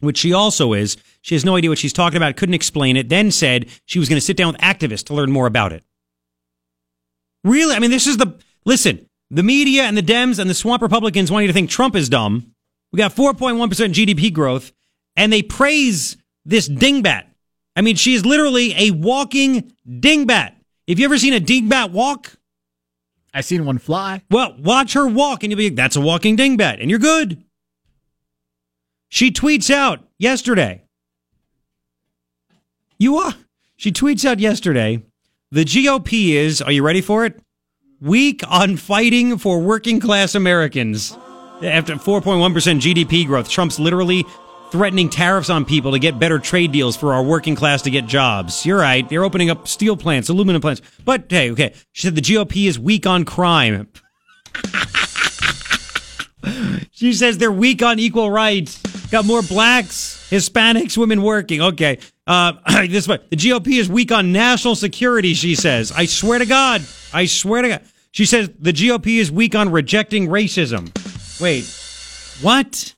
which she also is. She has no idea what she's talking about, couldn't explain it, then said she was going to sit down with activists to learn more about it. Really? I mean, this is listen. The media and the Dems and the swamp Republicans want you to think Trump is dumb. We got 4.1% GDP growth, and they praise this dingbat. I mean, she is literally a walking dingbat. Have you ever seen a dingbat walk? I've seen one fly. Well, watch her walk, and you'll be like, that's a walking dingbat, and you're good. She tweets out yesterday. You are. She tweets out yesterday, the GOP is, are you ready for it? Weak on fighting for working class Americans. After 4.1% GDP growth, Trump's literally threatening tariffs on people to get better trade deals for our working class to get jobs. You're right. They're opening up steel plants, aluminum plants. But hey, okay. She said the GOP is weak on crime. She says they're weak on equal rights. Got more blacks, Hispanics, women working. Okay. This way. The GOP is weak on national security, she says. I swear to God. She says the GOP is weak on rejecting racism. Wait. What?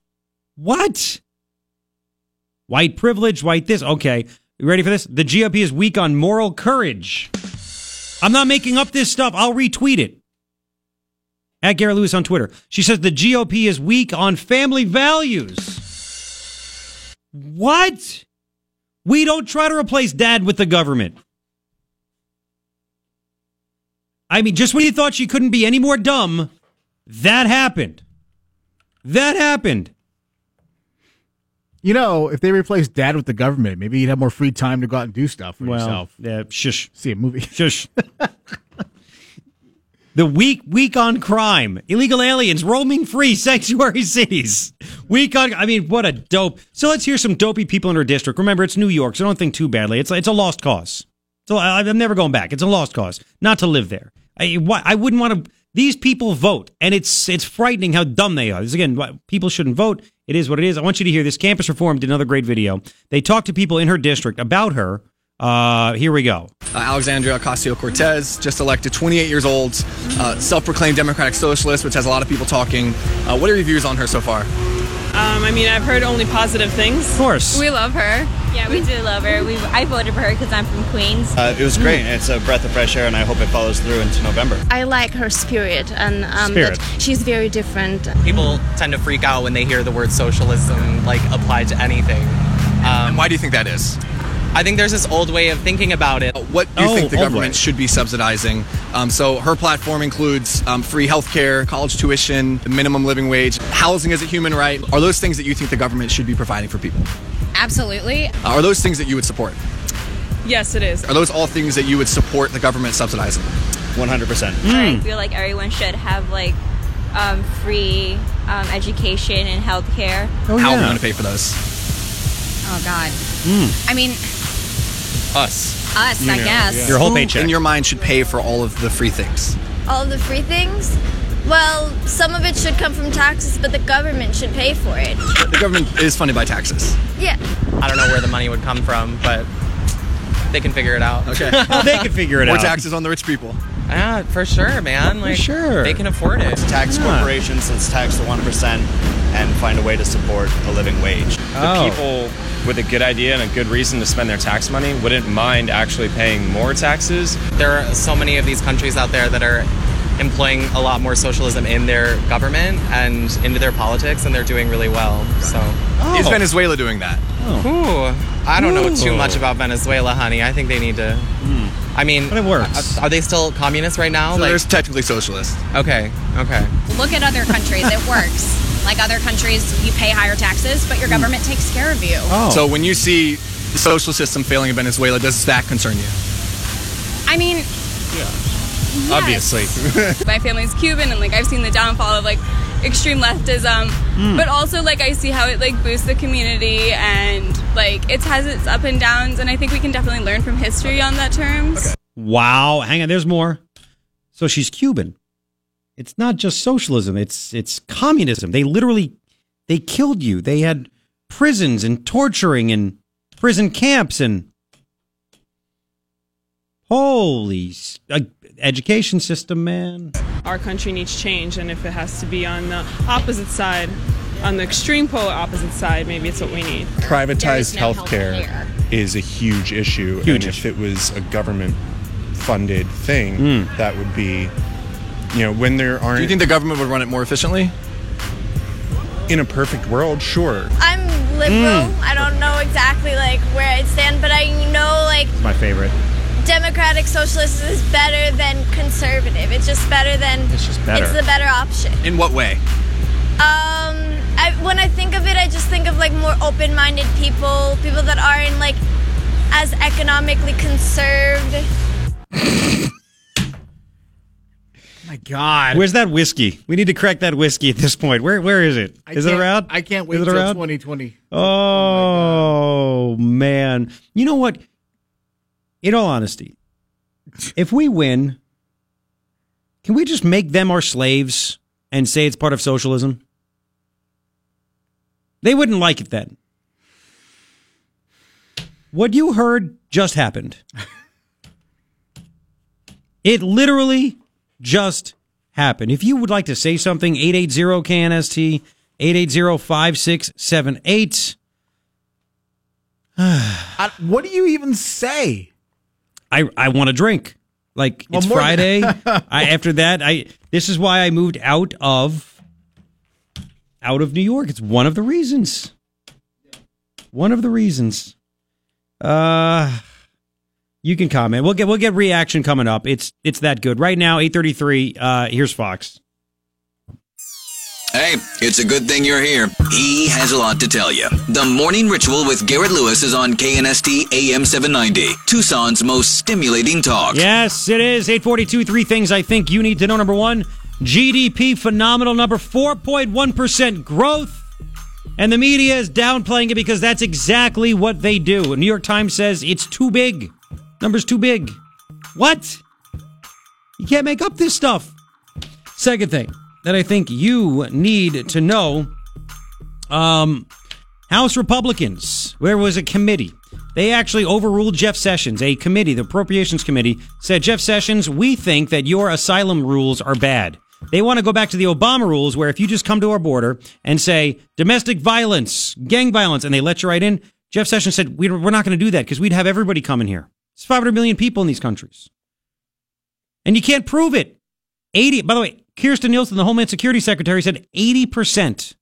White privilege, white this. Okay. You ready for this? The GOP is weak on moral courage. I'm not making up this stuff. I'll retweet it. @Garrett Lewis on Twitter. She says the GOP is weak on family values. What? We don't try to replace dad with the government. I mean, just when you thought she couldn't be any more dumb, that happened. You know, if they replaced dad with the government, maybe you'd have more free time to go out and do stuff for yourself. Yeah, shush. See a movie. Shush. The week on crime, illegal aliens roaming free sanctuary cities. Week on, I mean, what a dope. So let's hear some dopey people in her district. Remember, it's New York, so don't think too badly. It's a lost cause. So I'm never going back. It's a lost cause not to live there. I wouldn't want to. These people vote, and it's frightening how dumb they are. This, again, people shouldn't vote. It is what it is. I want you to hear this. Campus Reform did another great video. They talked to people in her district about her. Here we go. Alexandria Ocasio-Cortez, just elected, 28 years old, self-proclaimed democratic socialist, which has a lot of people talking. What are your views on her so far? I mean, I've heard only positive things. Of course. We love her. Yeah, we do love her. I voted for her because I'm from Queens. It was great. It's a breath of fresh air, and I hope it follows through into November. I like her spirit, and that she's very different. People tend to freak out when they hear the word socialism, like, applied to anything. And why do you think that is? I think there's this old way of thinking about it. What do you think the government should be subsidizing? So her platform includes free healthcare, college tuition, the minimum living wage, housing as a human right. Are those things that you think the government should be providing for people? Absolutely. Are those things that you would support? Yes, it is. Are those all things that you would support the government subsidizing? 100%. I feel like everyone should have, like, free education and healthcare. How are we going to pay for those? Oh, God. I mean... Us, I guess. Yeah. Your whole paycheck. In your mind should pay for all of the free things. All of the free things? Well, some of it should come from taxes, but the government should pay for it. The government is funded by taxes. Yeah. I don't know where the money would come from, but they can figure it out. Okay. They can figure it out. More taxes on the rich people. Yeah, for sure, man. Like, for sure. They can afford it. Tax corporations, let's tax the 1% and find a way to support a living wage. The people... with a good idea and a good reason to spend their tax money wouldn't mind actually paying more taxes. There are so many of these countries out there that are employing a lot more socialism in their government and into their politics, and they're doing really well. So is Venezuela doing that? I don't know too much about Venezuela, honey. I think they need to I mean, but it works. Are they still communists right now? So like, there's technically socialists. Okay. Look at other countries. It works. Like other countries, you pay higher taxes, but your government takes care of you. So when you see the social system failing in Venezuela, does that concern you? I mean... yeah. Obviously. My family's Cuban, and like I've seen the downfall of like extreme leftism, but also like I see how it like boosts the community, and like it has its up and downs, and I think we can definitely learn from history on that terms. Okay. Wow. Hang on, there's more. So she's Cuban. It's not just socialism, it's communism. They literally, they killed you. They had prisons and torturing and prison camps and... holy... education system, man. Our country needs change, and if it has to be on the opposite side, on the extreme polar opposite side, maybe it's what we need. Privatized healthcare is a huge issue. If it was a government-funded thing, that would be... you know, when there aren't... Do you think the government would run it more efficiently? In a perfect world, sure. I'm liberal. I don't know exactly, like, where I stand, but I know, like... it's my favorite. Democratic socialist is better than conservative. It's just better than... it's just better. It's the better option. In what way? When I think of it, I just think of, like, more open-minded people, people that aren't, like, as economically conserved... my God. Where's that whiskey? We need to crack that whiskey at this point. Where is it? Is it around? I can't wait until 2020. Oh man. You know what? In all honesty, if we win, can we just make them our slaves and say it's part of socialism? They wouldn't like it then. What you heard just happened. It literally... just happened. If you would like to say something, 880-KNST, 880-5678. What do you even say? I want a drink. Like, well, it's Friday. After that, this is why I moved out of New York. It's one of the reasons. One of the reasons. You can comment. We'll get reaction coming up. It's that good. Right now, 8:33, here's Fox. Hey, it's a good thing you're here. He has a lot to tell you. The Morning Ritual with Garrett Lewis is on KNST AM 790, Tucson's most stimulating talk. Yes, it is. 842, three things I think you need to know. Number one, GDP phenomenal. Number 4.1% growth. And the media is downplaying it because that's exactly what they do. The New York Times says it's too big. Number's too big. What? You can't make up this stuff. Second thing that I think you need to know, House Republicans, there was a committee. They actually overruled Jeff Sessions. A committee, the Appropriations Committee, said, Jeff Sessions, we think that your asylum rules are bad. They want to go back to the Obama rules where if you just come to our border and say domestic violence, gang violence, and they let you right in. Jeff Sessions said, we're not going to do that because we'd have everybody coming here. It's 500 million people in these countries. And you can't prove it. By the way, Kirstjen Nielsen, the Homeland Security Secretary, said 80%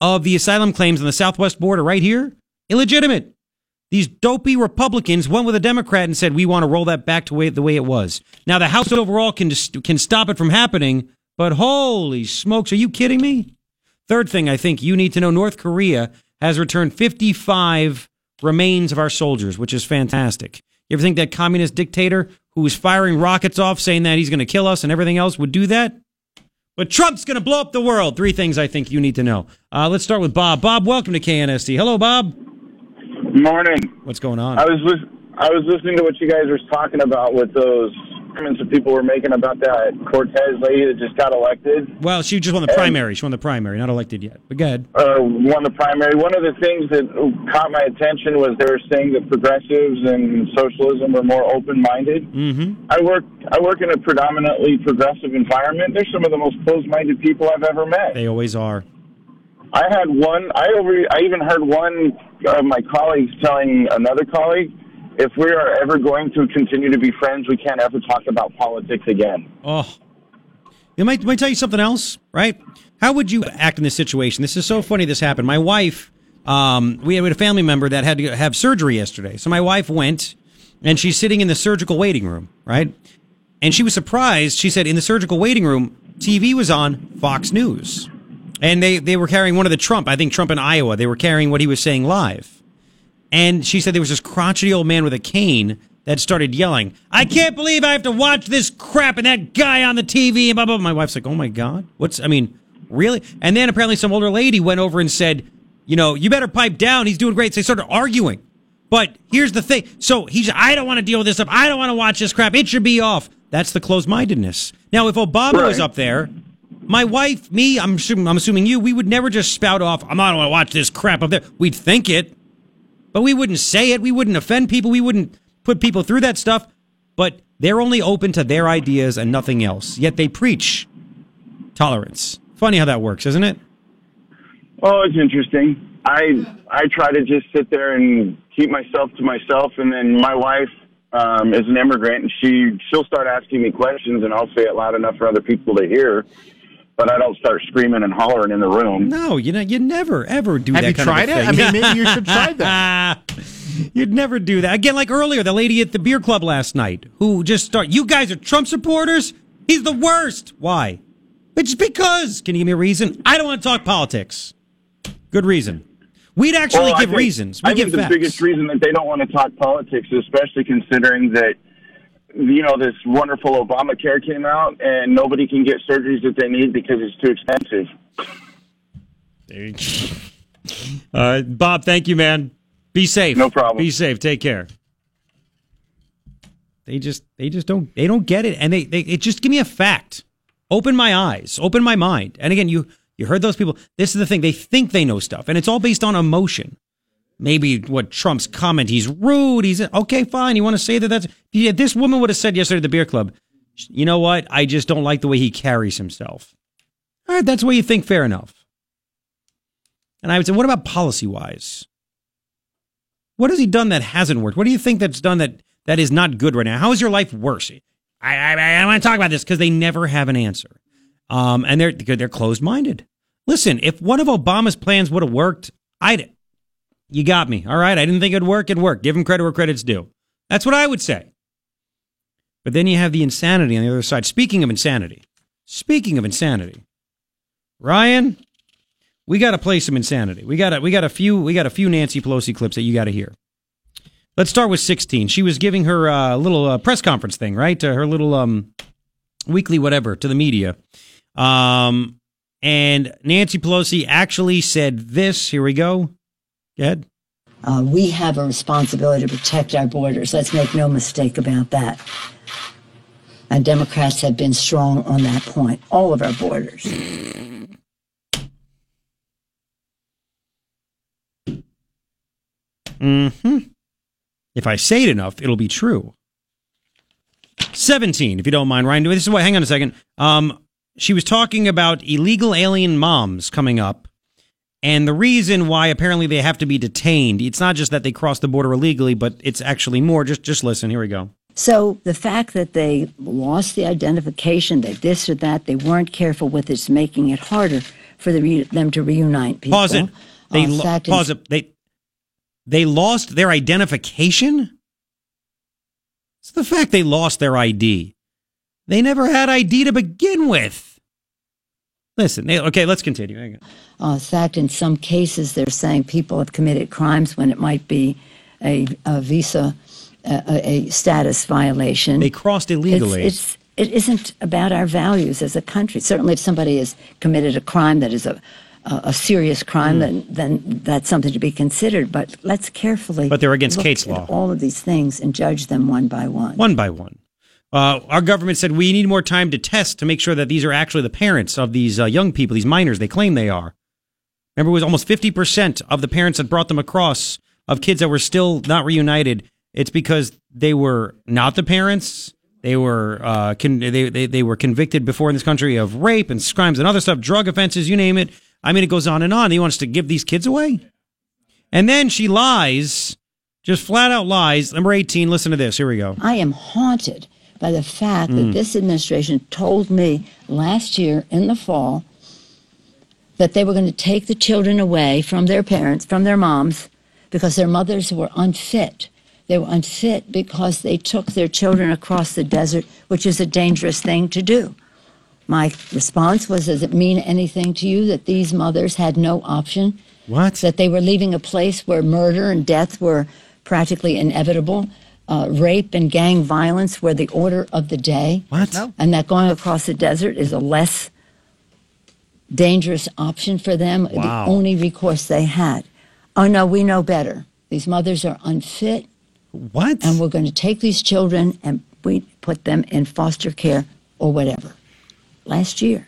of the asylum claims on the southwest border right here, illegitimate. These dopey Republicans went with a Democrat and said, we want to roll that back to the way it was. Now, the House overall can stop it from happening, but holy smokes, are you kidding me? Third thing I think you need to know, North Korea has returned 55 remains of our soldiers, which is fantastic. You ever think that communist dictator who was firing rockets off saying that he's going to kill us and everything else would do that? But Trump's going to blow up the world. Three things I think you need to know. Let's start with Bob. Bob, welcome to KNST. Hello, Bob. Morning. What's going on? I was listening to what you guys were talking about with those comments that people were making about that Cortez lady that just got elected. Well, she just won the primary. She won the primary, not elected yet. But go ahead. Won the primary. One of the things that caught my attention was they were saying that progressives and socialism were more open-minded. Mm-hmm. I work in a predominantly progressive environment. They're some of the most closed-minded people I've ever met. They always are. I even heard one of my colleagues telling another colleague, if we are ever going to continue to be friends, we can't ever talk about politics again. Oh, let me tell you something else, right? How would you act in this situation? This is so funny this happened. My wife, we had a family member that had to have surgery yesterday. So my wife went, and she's sitting in the surgical waiting room, right? And she was surprised. She said in the surgical waiting room, TV was on Fox News. And they were carrying one of the Trump in Iowa. They were carrying what he was saying live. And she said there was this crotchety old man with a cane that started yelling, I can't believe I have to watch this crap and that guy on the TV and blah, blah, blah. My wife's like, oh, my God. Really? And then apparently some older lady went over and said, you better pipe down. He's doing great. So they started arguing. But here's the thing. So he said, I don't want to deal with this stuff. I don't want to watch this crap. It should be off. That's the closed-mindedness. Now, if Obama was up there... My wife, me, I'm assuming you, we would never just spout off, I'm not going to watch this crap up there. We'd think it, but we wouldn't say it. We wouldn't offend people. We wouldn't put people through that stuff. But they're only open to their ideas and nothing else. Yet they preach tolerance. Funny how that works, isn't it? Oh, it's interesting. I try to just sit there and keep myself to myself. And then my wife is an immigrant, and she'll start asking me questions, and I'll say it loud enough for other people to hear. But I don't start screaming and hollering in the room. No, you never, ever do that kind of thing. Have you tried it? I mean, maybe you should try that. You'd never do that. Again, like earlier, the lady at the beer club last night who just started, you guys are Trump supporters? He's the worst. Why? It's because. Can you give me a reason? I don't want to talk politics. Good reason. We'd actually give reasons. I think the biggest reason that they don't want to talk politics, especially considering that this wonderful Obamacare came out, and nobody can get surgeries that they need because it's too expensive. There you go. Bob, thank you, man. Be safe. No problem. Be safe. Take care. They just don't get it, and it just give me a fact. Open my eyes. Open my mind. And again, you heard those people. This is the thing. They think they know stuff, and it's all based on emotion. Maybe what Trump's comment, he's rude, he's... Okay, fine, you want to say that's... Yeah, this woman would have said yesterday at the beer club, you know what, I just don't like the way he carries himself. All right, that's the way you think, fair enough. And I would say, what about policy-wise? What has he done that hasn't worked? What do you think that's done that is not good right now? How is your life worse? I don't want to talk about this because they never have an answer. And they're closed-minded. Listen, if one of Obama's plans would have worked, You got me. All right. I didn't think it'd work. It worked. Give him credit where credit's due. That's what I would say. But then you have the insanity on the other side. Speaking of insanity, Ryan, we got to play some insanity. We got a few Nancy Pelosi clips that you got to hear. Let's start with 16. She was giving her little press conference thing, right? Her little weekly whatever to the media. And Nancy Pelosi actually said this. Here we go. Go ahead. We have a responsibility to protect our borders. Let's make no mistake about that. And Democrats have been strong on that point. All of our borders. Mm-hmm. If I say it enough, it'll be true. 17, if you don't mind, Ryan. This is why. Hang on a second. She was talking about illegal alien moms coming up. And the reason why apparently they have to be detained, it's not just that they cross the border illegally, but it's actually more. Just listen. Here we go. So the fact that they lost the identification, that this or that, they weren't careful with it's making it harder for them to reunite people. Pause it. They lost their identification? It's the fact they lost their ID. They never had ID to begin with. Listen, okay, let's continue. In fact, in some cases, they're saying people have committed crimes when it might be a status violation. They crossed illegally. It isn't about our values as a country. Certainly if somebody has committed a crime that is a serious crime, then that's something to be considered. But let's carefully they're against Kate's law. All of these things and judge them one by one. One by one. Our government said we need more time to test to make sure that these are actually the parents of these young people, these minors they claim they are. Remember, it was almost 50% of the parents that brought them across of kids that were still not reunited. It's because they were not the parents. They were they were convicted before in this country of rape and crimes and other stuff, drug offenses, you name it. I mean, it goes on. He wants to give these kids away. And then she lies, just flat out lies. Number 18, listen to this. Here we go. I am haunted by the fact that this administration told me last year in the fall that they were going to take the children away from their parents, from their moms, because their mothers were unfit. They were unfit because they took their children across the desert, which is a dangerous thing to do. My response was, does it mean anything to you that these mothers had no option? What? That they were leaving a place where murder and death were practically inevitable? Rape and gang violence were the order of the day. What? No. And that going across the desert is a less dangerous option for them. Wow. The only recourse they had. Oh, no, we know better. These mothers are unfit. What? And we're going to take these children and we put them in foster care or whatever. Last year.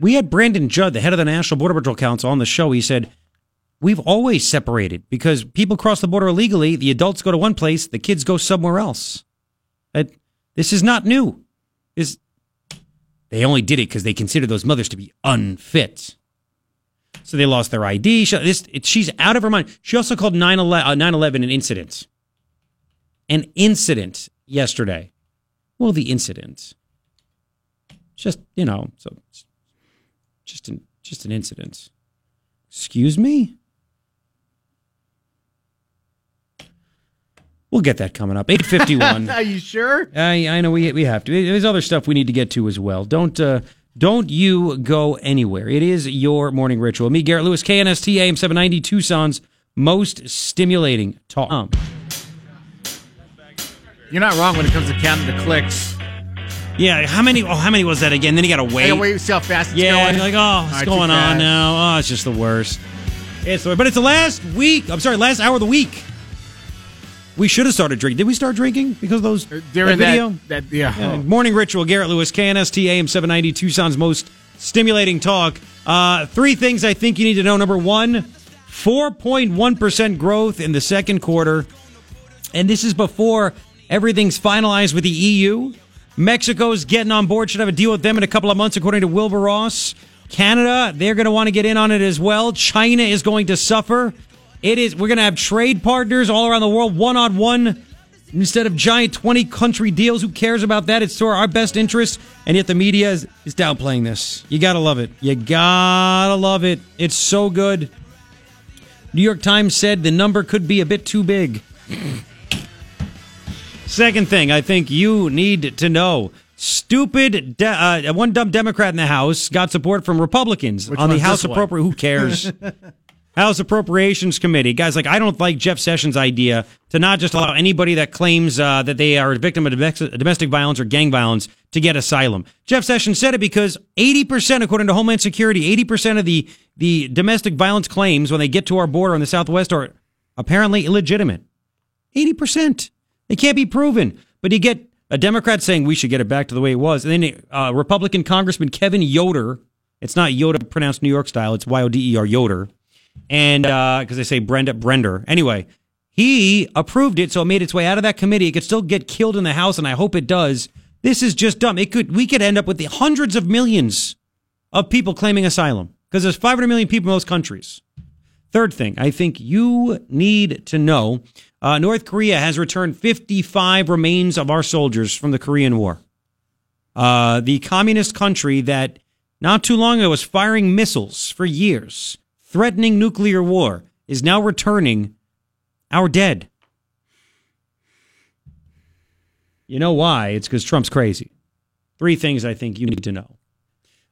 We had Brandon Judd, the head of the National Border Patrol Council, on the show. He said, we've always separated because people cross the border illegally. The adults go to one place. The kids go somewhere else. This is not new. They only did it because they considered those mothers to be unfit. So they lost their ID. She's out of her mind. She also called 9/11 an incident. An incident yesterday. Well, the incident. Just an incident. Excuse me? We'll get that coming up. 8:51. Are you sure? I know we have to. There's other stuff we need to get to as well. Don't you go anywhere. It is your morning ritual. Me, Garrett Lewis, KNST AM 790, Tucson's most stimulating talk. You're not wrong when it comes to counting the clicks. Yeah, how many was that again? Then you got to wait. You got to wait, see how fast it's going. Yeah, like, what's going on now? Oh, it's just the worst. But it's the last hour of the week. We should have started drinking. Did we start drinking because of those video? Morning ritual, Garrett Lewis, KNST AM 790, Tucson's most stimulating talk. Three things I think you need to know. Number one, 4.1% growth in the second quarter. And this is before everything's finalized with the EU. Mexico's getting on board, should have a deal with them in a couple of months, according to Wilbur Ross. Canada, they're going to want to get in on it as well. China is going to suffer. We're going to have trade partners all around the world, one-on-one, instead of giant 20-country deals. Who cares about that? It's to our best interest, and yet the media is downplaying this. You got to love it. You got to love it. It's so good. New York Times said the number could be a bit too big. Second thing I think you need to know, stupid, one dumb Democrat in the House got support from Republicans on the House Appropriations. Who cares? House Appropriations Committee. Guys, like, I don't like Jeff Sessions' idea to not just allow anybody that claims that they are a victim of domestic violence or gang violence to get asylum. Jeff Sessions said it because 80%, according to Homeland Security, 80% of the domestic violence claims when they get to our border in the Southwest are apparently illegitimate. 80%. They can't be proven. But you get a Democrat saying we should get it back to the way it was. And then Republican Congressman Kevin Yoder, it's not Yoder pronounced New York style, it's Y-O-D-E-R, Yoder. And because they say Brender. Anyway, he approved it, so it made its way out of that committee. It could still get killed in the House, and I hope it does. This is just dumb. We could end up with the hundreds of millions of people claiming asylum because there's 500 million people in most countries. Third thing, I think you need to know, North Korea has returned 55 remains of our soldiers from the Korean War. The communist country that not too long ago was firing missiles for years, threatening nuclear war, is now returning our dead. You know why? It's because Trump's crazy. Three things I think you need to know.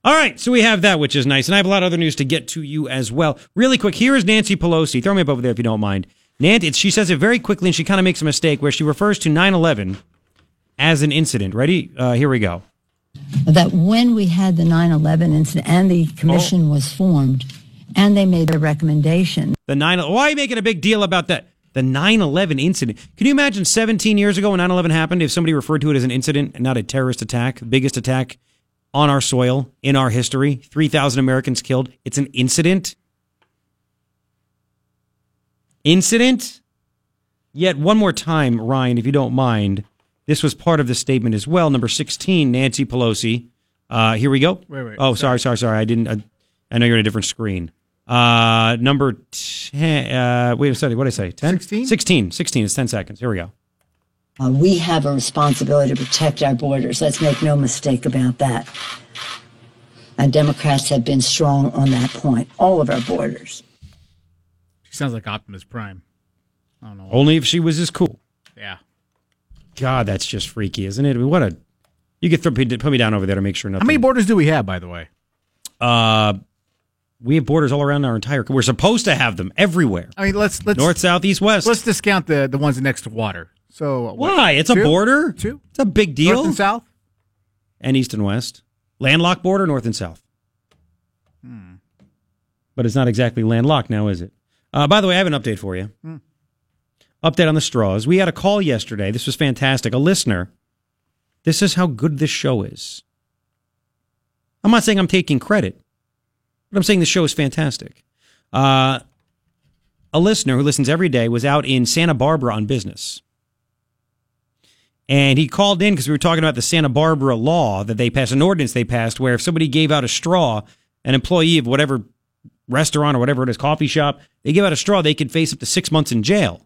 All right, so we have that, which is nice. And I have a lot of other news to get to you as well. Really quick, here is Nancy Pelosi. Throw me up over there if you don't mind. Nancy, she says it very quickly, and she kind of makes a mistake where she refers to 9/11 as an incident. Ready? Here we go. That when we had the 9/11 incident and the commission was formed, and they made a recommendation. Why are you making a big deal about that? The 9/11 incident. Can you imagine 17 years ago when 9/11 happened, if somebody referred to it as an incident and not a terrorist attack, biggest attack on our soil, in our history, 3,000 Americans killed. It's an incident. Incident? Yet one more time, Ryan, if you don't mind, this was part of the statement as well. Number 16, Nancy Pelosi. Here we go. Wait. Oh, sorry. I didn't... I know you're on a different screen. Number 10, wait a second, what did I say? 10? 16? 16, it's 10 seconds. Here we go. We have a responsibility to protect our borders. Let's make no mistake about that. And Democrats have been strong on that point. All of our borders. She sounds like Optimus Prime. I don't know. Only if she was as cool. Yeah. God, that's just freaky, isn't it? I mean, what a... You could put me down over there to make sure nothing... How many borders do we have, by the way? We have borders all around our entire... We're supposed to have them everywhere. I mean, let's north, south, east, west. Let's discount the ones next to water. So why? It's a border. Two. It's a big deal. North and south, and east and west. Landlocked border, north and south. But it's not exactly landlocked now, is it? By the way, I have an update for you. Update on the straws. We had a call yesterday. This was fantastic. A listener. This is how good this show is. I'm not saying I'm taking credit. But I'm saying the show is fantastic. A listener who listens every day was out in Santa Barbara on business. And he called in because we were talking about the Santa Barbara law that they passed, an ordinance they passed, where if somebody gave out a straw, an employee of whatever restaurant or whatever it is, coffee shop, they give out a straw, they could face up to 6 months in jail.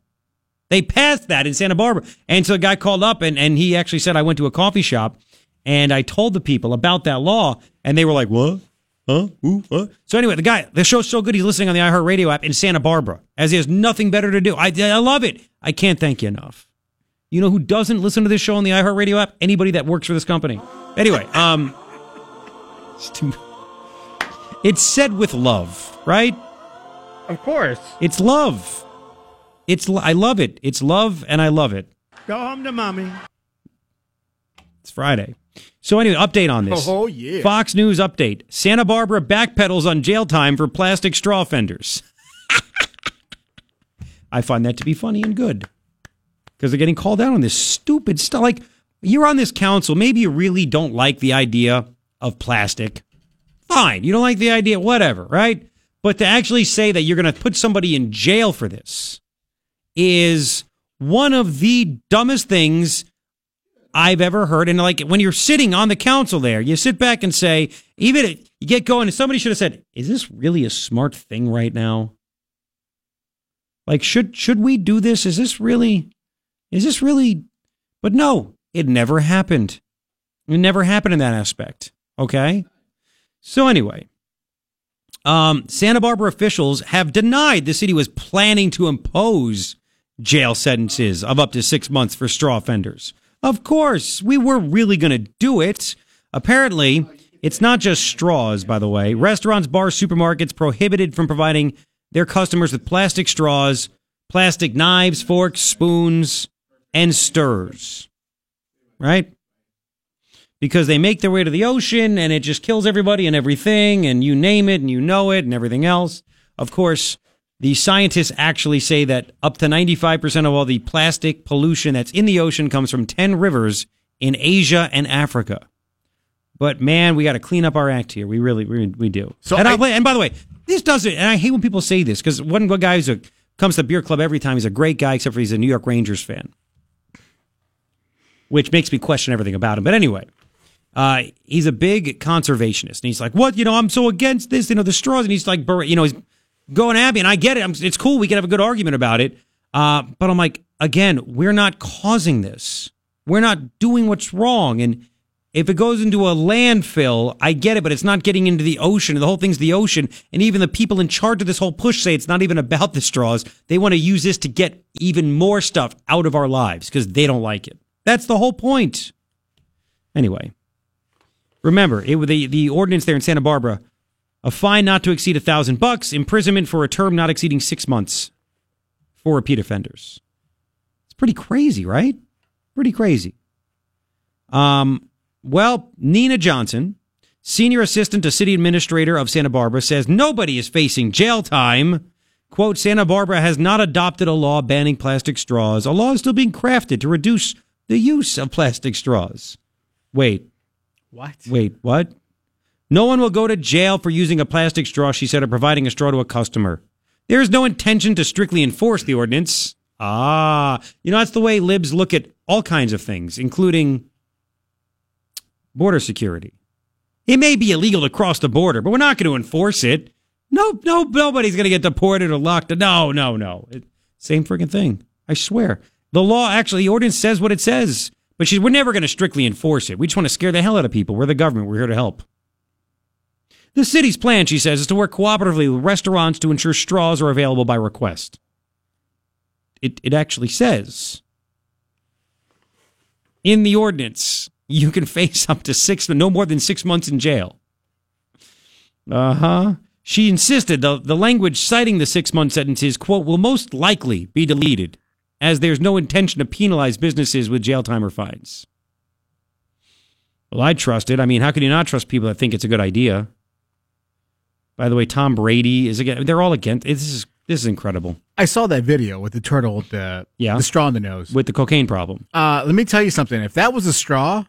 They passed that in Santa Barbara. And so a guy called up and he actually said, I went to a coffee shop and I told the people about that law. And they were like, what? Huh? Ooh, huh? So anyway, the show's so good, he's listening on the iHeartRadio app in Santa Barbara, as he has nothing better to do. I love it. I can't thank you enough. You know who doesn't listen to this show on the iHeartRadio app? Anybody that works for this company. Anyway, it's said with love, right? Of course. It's love. I love it. It's love, and I love it. Go home to mommy. It's Friday. So anyway, update on this. Oh, yeah. Fox News update. Santa Barbara backpedals on jail time for plastic straw offenders. I find that to be funny and good. Because they're getting called out on this stupid stuff. Like, you're on this council. Maybe you really don't like the idea of plastic. Fine. You don't like the idea. Whatever, right? But to actually say that you're going to put somebody in jail for this is one of the dumbest things I've ever heard. And like when you're sitting on the council there, you sit back and say, even if you get going, somebody should have said, is this really a smart thing right now? Like, should we do this? Is this really? But no, it never happened. It never happened in that aspect. Okay. So anyway, Santa Barbara officials have denied the city was planning to impose jail sentences of up to 6 months for straw offenders. Of course, we were really going to do it. Apparently, it's not just straws, by the way. Restaurants, bars, supermarkets prohibited from providing their customers with plastic straws, plastic knives, forks, spoons, and stirrers. Right? Because they make their way to the ocean, and it just kills everybody and everything, and you name it, and you know it, and everything else. Of course, the scientists actually say that up to 95% of all the plastic pollution that's in the ocean comes from 10 rivers in Asia and Africa. But, man, we got to clean up our act here. We really, we do. So and by the way, this doesn't, and I hate when people say this, because one guy who comes to Beer Club every time, he's a great guy, except for he's a New York Rangers fan, which makes me question everything about him. But anyway, he's a big conservationist. And he's like, what? You know, I'm so against this, you know, the straws. And he's like, you know, he's going at me. And I get it. It's cool. We can have a good argument about it. But I'm like, again, we're not causing this. We're not doing what's wrong. And if it goes into a landfill, I get it, but it's not getting into the ocean. The whole thing's the ocean. And even the people in charge of this whole push say it's not even about the straws. They want to use this to get even more stuff out of our lives because they don't like it. That's the whole point. Anyway, remember, the ordinance there in Santa Barbara, a fine not to exceed $1,000, imprisonment for a term not exceeding 6 months for repeat offenders. It's pretty crazy, right? Pretty crazy. Well, Nina Johnson, senior assistant to city administrator of Santa Barbara, says nobody is facing jail time. Quote, Santa Barbara has not adopted a law banning plastic straws. A law is still being crafted to reduce the use of plastic straws. Wait. What? Wait, what? No one will go to jail for using a plastic straw, she said, or providing a straw to a customer. There is no intention to strictly enforce the ordinance. Ah. You know, that's the way libs look at all kinds of things, including border security. It may be illegal to cross the border, but we're not going to enforce it. No, nobody's going to get deported or locked up. No. Same freaking thing. I swear. The law, actually, the ordinance says what it says, but we're never going to strictly enforce it. We just want to scare the hell out of people. We're the government. We're here to help. The city's plan, she says, is to work cooperatively with restaurants to ensure straws are available by request. It actually says in the ordinance, you can face up to no more than 6 months in jail. Uh-huh. She insisted the language citing the 6-month sentence is, quote, will most likely be deleted, as there's no intention to penalize businesses with jail time or fines. Well, I trust it. I mean, how can you not trust people that think it's a good idea? By the way, Tom Brady is again. They're all against. This is incredible. I saw that video with the turtle with the straw in the nose. With the cocaine problem. Let me tell you something. If that was a straw,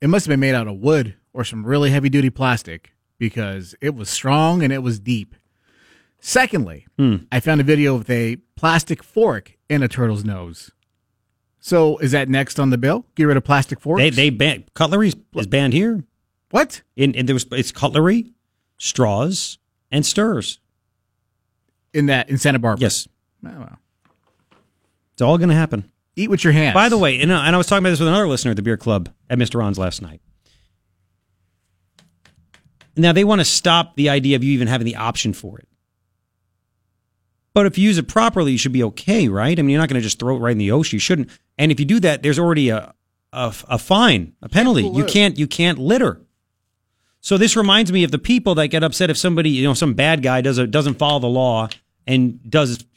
it must have been made out of wood or some really heavy-duty plastic because it was strong and it was deep. Secondly, I found a video of a plastic fork in a turtle's nose. So is that next on the bill? Get rid of plastic forks? They ban cutlery is banned here. What? It's cutlery, straws, and stirrers. In Santa Barbara? Yes. Oh, well. It's all going to happen. Eat with your hands. By the way, and I was talking about this with another listener at the beer club at Mr. Ron's last night. Now, they want to stop the idea of you even having the option for it. But if you use it properly, you should be okay, right? I mean, you're not going to just throw it right in the ocean. You shouldn't. And if you do that, there's already a fine, a penalty. You can't litter. So this reminds me of the people that get upset if somebody, you know, some bad guy doesn't follow the law and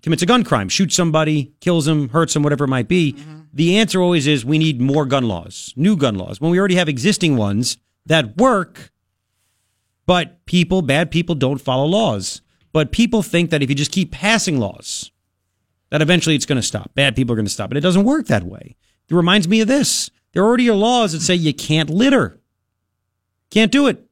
commits a gun crime, shoots somebody, kills him, hurts him, whatever it might be. Mm-hmm. The answer always is we need more gun laws, new gun laws, when we already have existing ones that work, but bad people don't follow laws. But people think that if you just keep passing laws, that eventually it's going to stop. Bad people are going to stop. And it doesn't work that way. It reminds me of this. There already are laws that say you can't litter. Can't do it.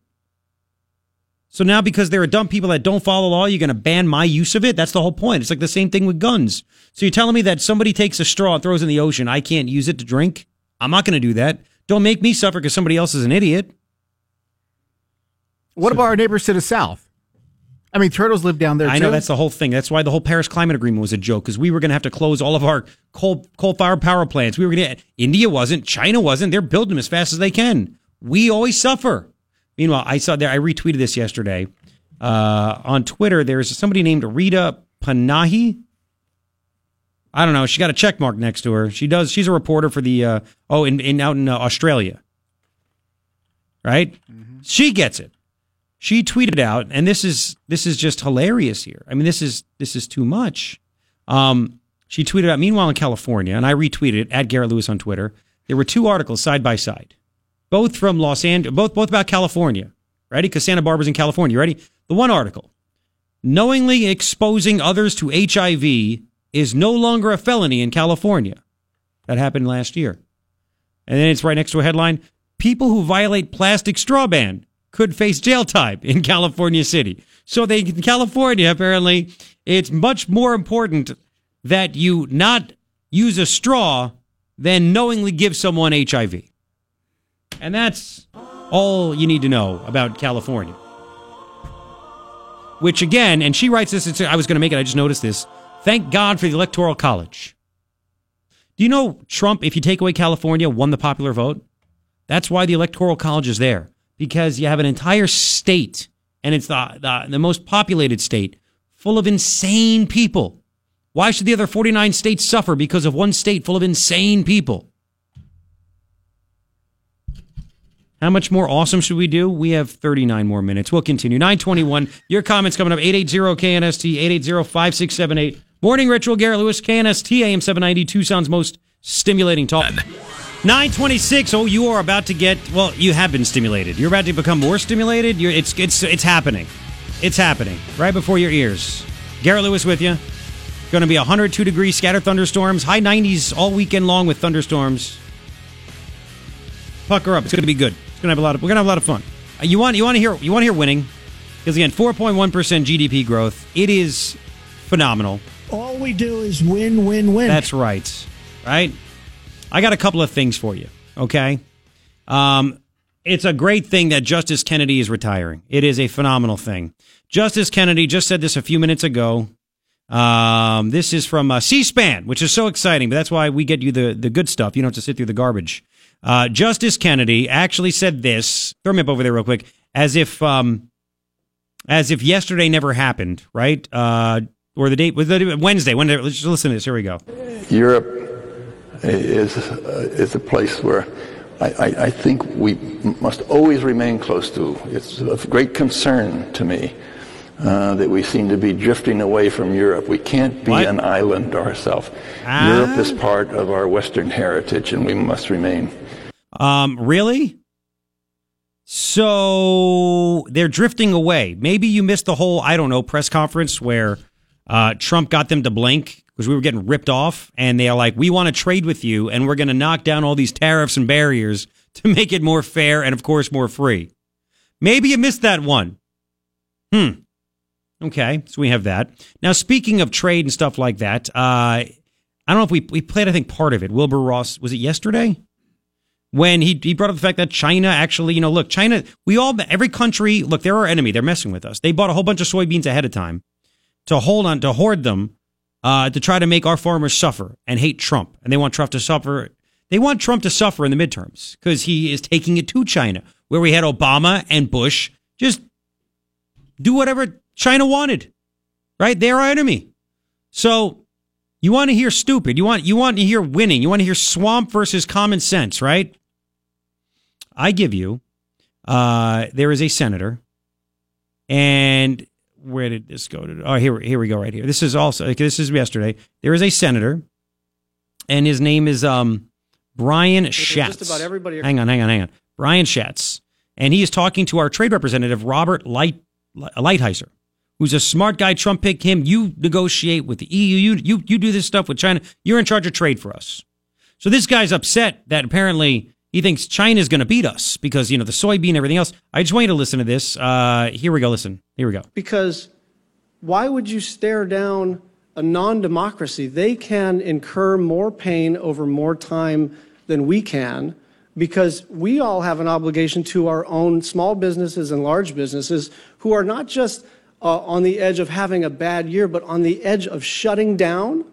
So now because there are dumb people that don't follow the law, you're going to ban my use of it? That's the whole point. It's like the same thing with guns. So you're telling me that somebody takes a straw and throws it in the ocean. I can't use it to drink. I'm not going to do that. Don't make me suffer because somebody else is an idiot. What about our neighbors to the south? I mean, turtles live down there, too. I know, that's the whole thing. That's why the whole Paris Climate Agreement was a joke, because we were going to have to close all of our coal-fired power plants. We were going to. India wasn't. China wasn't. They're building them as fast as they can. We always suffer. Meanwhile, I retweeted this yesterday. On Twitter, there's somebody named Rita Panahi. I don't know. She got a check mark next to her. She does. She's a reporter for the out in Australia. Right? Mm-hmm. She gets it. She tweeted out, and this is just hilarious here. I mean, this is too much. She tweeted out, meanwhile in California, and I retweeted it, at Garrett Lewis on Twitter, there were two articles side by side, both from Los Angeles, both about California. Ready? Because Santa Barbara's in California. Ready? The one article, knowingly exposing others to HIV is no longer a felony in California. That happened last year. And then it's right next to a headline, people who violate plastic straw ban could face jail time in California City. So they, in California, apparently, it's much more important that you not use a straw than knowingly give someone HIV. And that's all you need to know about California. Which again, and she writes this, I was going to make it, I just noticed this. Thank God for the Electoral College. Do you know Trump, if you take away California, won the popular vote? That's why the Electoral College is there. Because you have an entire state, and it's the most populated state, full of insane people. Why should the other 49 states suffer because of one state full of insane people? How much more awesome should we do? We have 39 more minutes. We'll continue. 921. Your comments coming up. 880-KNST, 880-5678. Morning Ritual, Garrett Lewis, KNST, AM 790, Tucson's most stimulating talk. 926. Oh, you are about to get, well, you have been stimulated. You're about to become more stimulated. It's happening. It's happening. Right before your ears. Garrett Lewis with you. Going to be 102 degrees, scattered thunderstorms. High 90s all weekend long with thunderstorms. Pucker up. It's going to be good. We're going to have a lot of fun. You want to hear winning? Because again, 4.1% GDP growth. It is phenomenal. All we do is win, win, win. That's right. Right? I got a couple of things for you, okay? It's a great thing that Justice Kennedy is retiring. It is a phenomenal thing. Justice Kennedy just said this a few minutes ago. This is from C-SPAN, which is so exciting, but that's why we get you the good stuff. You don't have to sit through the garbage. Justice Kennedy actually said this. Throw me up over there real quick. As if yesterday never happened, right? Or the date was Wednesday. Let's just listen to this. Here we go. Europe is a place where I think we must always remain close to. It's of great concern to me that we seem to be drifting away from Europe. We can't be an island ourselves. Europe is part of our Western heritage, and we must remain. Really? So they're drifting away. Maybe you missed the whole, I don't know, press conference where Trump got them to blink because we were getting ripped off, and they're like, we want to trade with you, and we're going to knock down all these tariffs and barriers to make it more fair and, of course, more free. Maybe you missed that one. Okay, so we have that. Now, speaking of trade and stuff like that, I don't know if we played, I think, part of it. Wilbur Ross, was it yesterday? When he brought up the fact that China actually, look, China, every country, look, they're our enemy. They're messing with us. They bought a whole bunch of soybeans ahead of time to hoard them, to try to make our farmers suffer and hate Trump. And they want Trump to suffer. They want Trump to suffer in the midterms because he is taking it to China, where we had Obama and Bush just do whatever China wanted, right? They're our enemy. So you want to hear stupid. You want to hear winning. You want to hear swamp versus common sense, right? I give you, there is a senator, and where did this go? Oh, here we go right here. This is also, this is yesterday. There is a senator, and his name is Brian Schatz. Just about everybody. Hang on. Brian Schatz. And he is talking to our trade representative, Robert Lighthizer, who's a smart guy. Trump picked him. You negotiate with the EU. You do this stuff with China. You're in charge of trade for us. So this guy's upset that apparently he thinks China's going to beat us because, the soybean and everything else. I just want you to listen to this. Here we go. Listen. Here we go. Because why would you stare down a non-democracy? They can incur more pain over more time than we can, because we all have an obligation to our own small businesses and large businesses who are not just on the edge of having a bad year, but on the edge of shutting down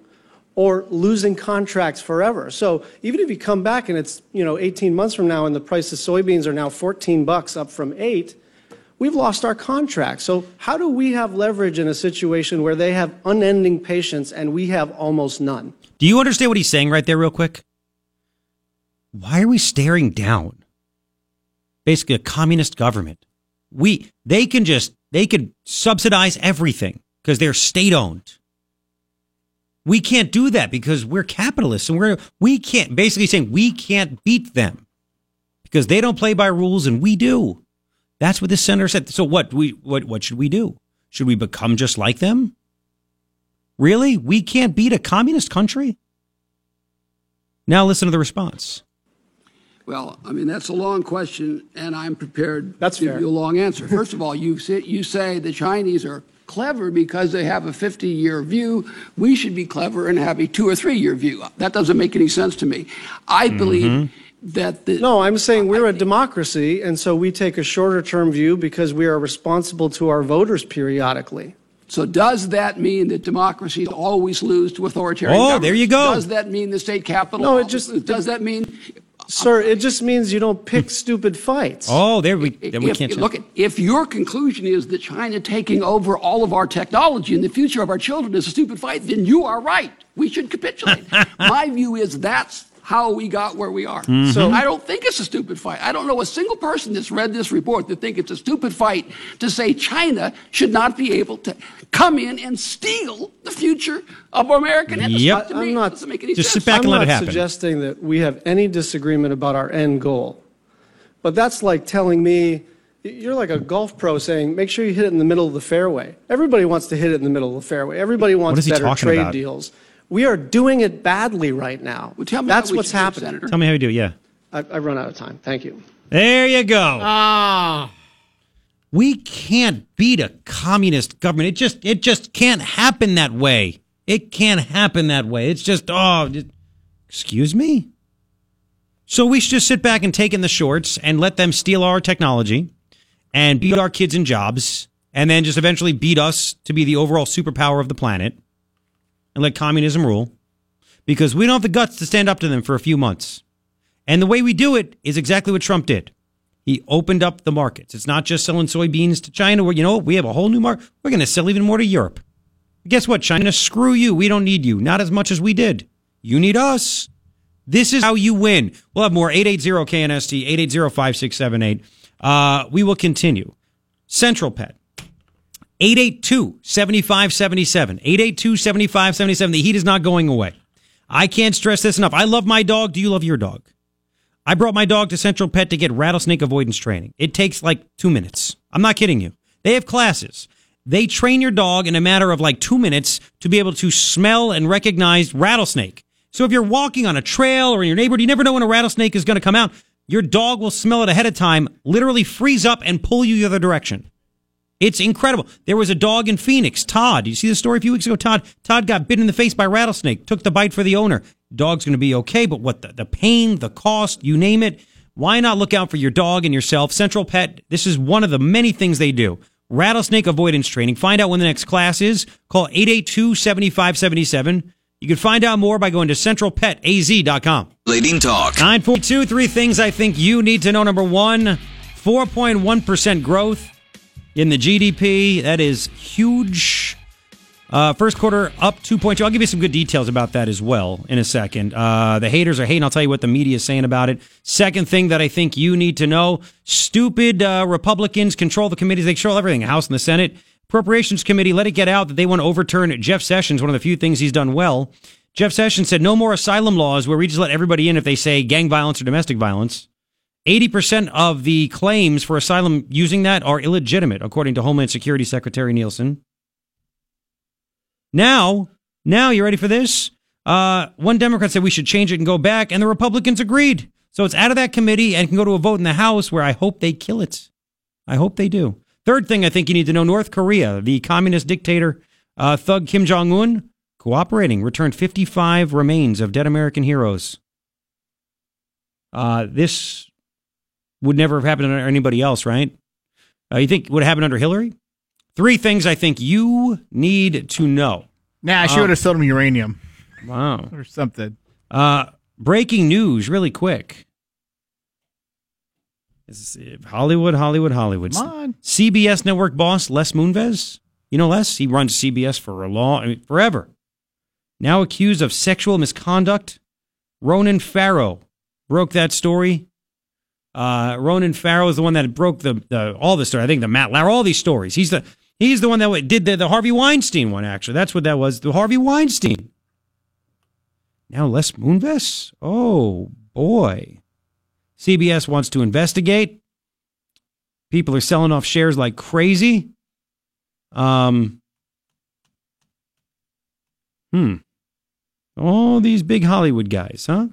or losing contracts forever. So even if you come back and it's 18 months from now and the price of soybeans are now $14, up from $8, we've lost our contract. So how do we have leverage in a situation where they have unending patience and we have almost none? Do you understand what he's saying right there real quick? Why are we staring down basically a communist government? They could subsidize everything because they're state owned. We can't do that because we're capitalists, and we can't beat them because they don't play by rules and we do. That's what this senator said. So what should we do? Should we become just like them? Really? We can't beat a communist country? Now listen to the response. Well, I mean, that's a long question, and I'm prepared to give you a long answer. First of all, you say the Chinese are clever because they have a 50-year view. We should be clever and have a 2 or 3 year view. That doesn't make any sense to me. I believe that the... No, I'm saying we're a democracy, and so we take a shorter-term view because we are responsible to our voters periodically. So does that mean that democracies always lose to authoritarian governments? Oh, there you go. Does that mean the state capital? No, does that mean... Sir, it just means you don't pick stupid fights. Oh, we can't. Look, if your conclusion is that China taking over all of our technology and the future of our children is a stupid fight, then you are right. We should capitulate. My view is that's how we got where we are. Mm-hmm. So I don't think it's a stupid fight. I don't know a single person that's read this report that think it's a stupid fight to say China should not be able to come in and steal the future of American industry. Yep. It doesn't make any sense. Just sit back and let it happen. I'm not suggesting that we have any disagreement about our end goal. But that's like telling me, you're like a golf pro saying, make sure you hit it in the middle of the fairway. Everybody wants to hit it in the middle of the fairway. Everybody wants better trade deals. We are doing it badly right now. Well, tell me that's what's happening. Senator. Tell me how you do, yeah. I've run out of time. Thank you. There you go. We can't beat a communist government. It just can't happen that way. It can't happen that way. It's just, excuse me? So we should just sit back and take in the shorts and let them steal our technology and beat our kids in jobs and then just eventually beat us to be the overall superpower of the planet. And let communism rule, because we don't have the guts to stand up to them for a few months. And the way we do it is exactly what Trump did. He opened up the markets. It's not just selling soybeans to China, where, we have a whole new market. We're going to sell even more to Europe. But guess what, China? Screw you. We don't need you. Not as much as we did. You need us. This is how you win. We'll have more 880-KNST, 880-5678. We will continue. Central Pet. 882-7577. 882-7577. The heat is not going away. I can't stress this enough. I love my dog. Do you love your dog? I brought my dog to Central Pet to get rattlesnake avoidance training. It takes like 2 minutes. I'm not kidding you. They have classes. They train your dog in a matter of like 2 minutes to be able to smell and recognize rattlesnake. So if you're walking on a trail or in your neighborhood, you never know when a rattlesnake is going to come out. Your dog will smell it ahead of time, literally freeze up and pull you the other direction. It's incredible. There was a dog in Phoenix, Todd. You see the story a few weeks ago? Todd got bitten in the face by a rattlesnake, took the bite for the owner. Dog's going to be okay, but what the pain, the cost, you name it. Why not look out for your dog and yourself? Central Pet, this is one of the many things they do. Rattlesnake avoidance training. Find out when the next class is. Call 882-7577. You can find out more by going to centralpetaz.com. Leading talk. 942, three things I think you need to know. Number one, 4.1% growth. In the GDP, that is huge. First quarter up 2.2. I'll give you some good details about that as well in a second. The haters are hating. I'll tell you what the media is saying about it. Second thing that I think you need to know, stupid Republicans control the committees. They control everything, the House and the Senate. Appropriations Committee let it get out that they want to overturn Jeff Sessions, one of the few things he's done well. Jeff Sessions said no more asylum laws where we just let everybody in if they say gang violence or domestic violence. 80% of the claims for asylum using that are illegitimate, according to Homeland Security Secretary Nielsen. Now, you ready for this? One Democrat said we should change it and go back, and the Republicans agreed. So it's out of that committee and can go to a vote in the House, where I hope they kill it. I hope they do. Third thing I think you need to know, North Korea, the communist dictator, thug Kim Jong-un, cooperating, returned 55 remains of dead American heroes. This would never have happened under anybody else, right? You think it would have happened under Hillary? Three things I think you need to know. Nah, she would have sold him uranium. Wow. Or something. Breaking news really quick. Hollywood. Come on. CBS network boss Les Moonves. You know Les? He runs CBS for forever. Now accused of sexual misconduct. Ronan Farrow broke that story. Ronan Farrow is the one that broke all the story. I think the Matt Lauer, all these stories. He's the one that did the Harvey Weinstein one, actually. That's what that was, the Harvey Weinstein. Now Les Moonves? Oh, boy. CBS wants to investigate. People are selling off shares like crazy. All these big Hollywood guys, huh?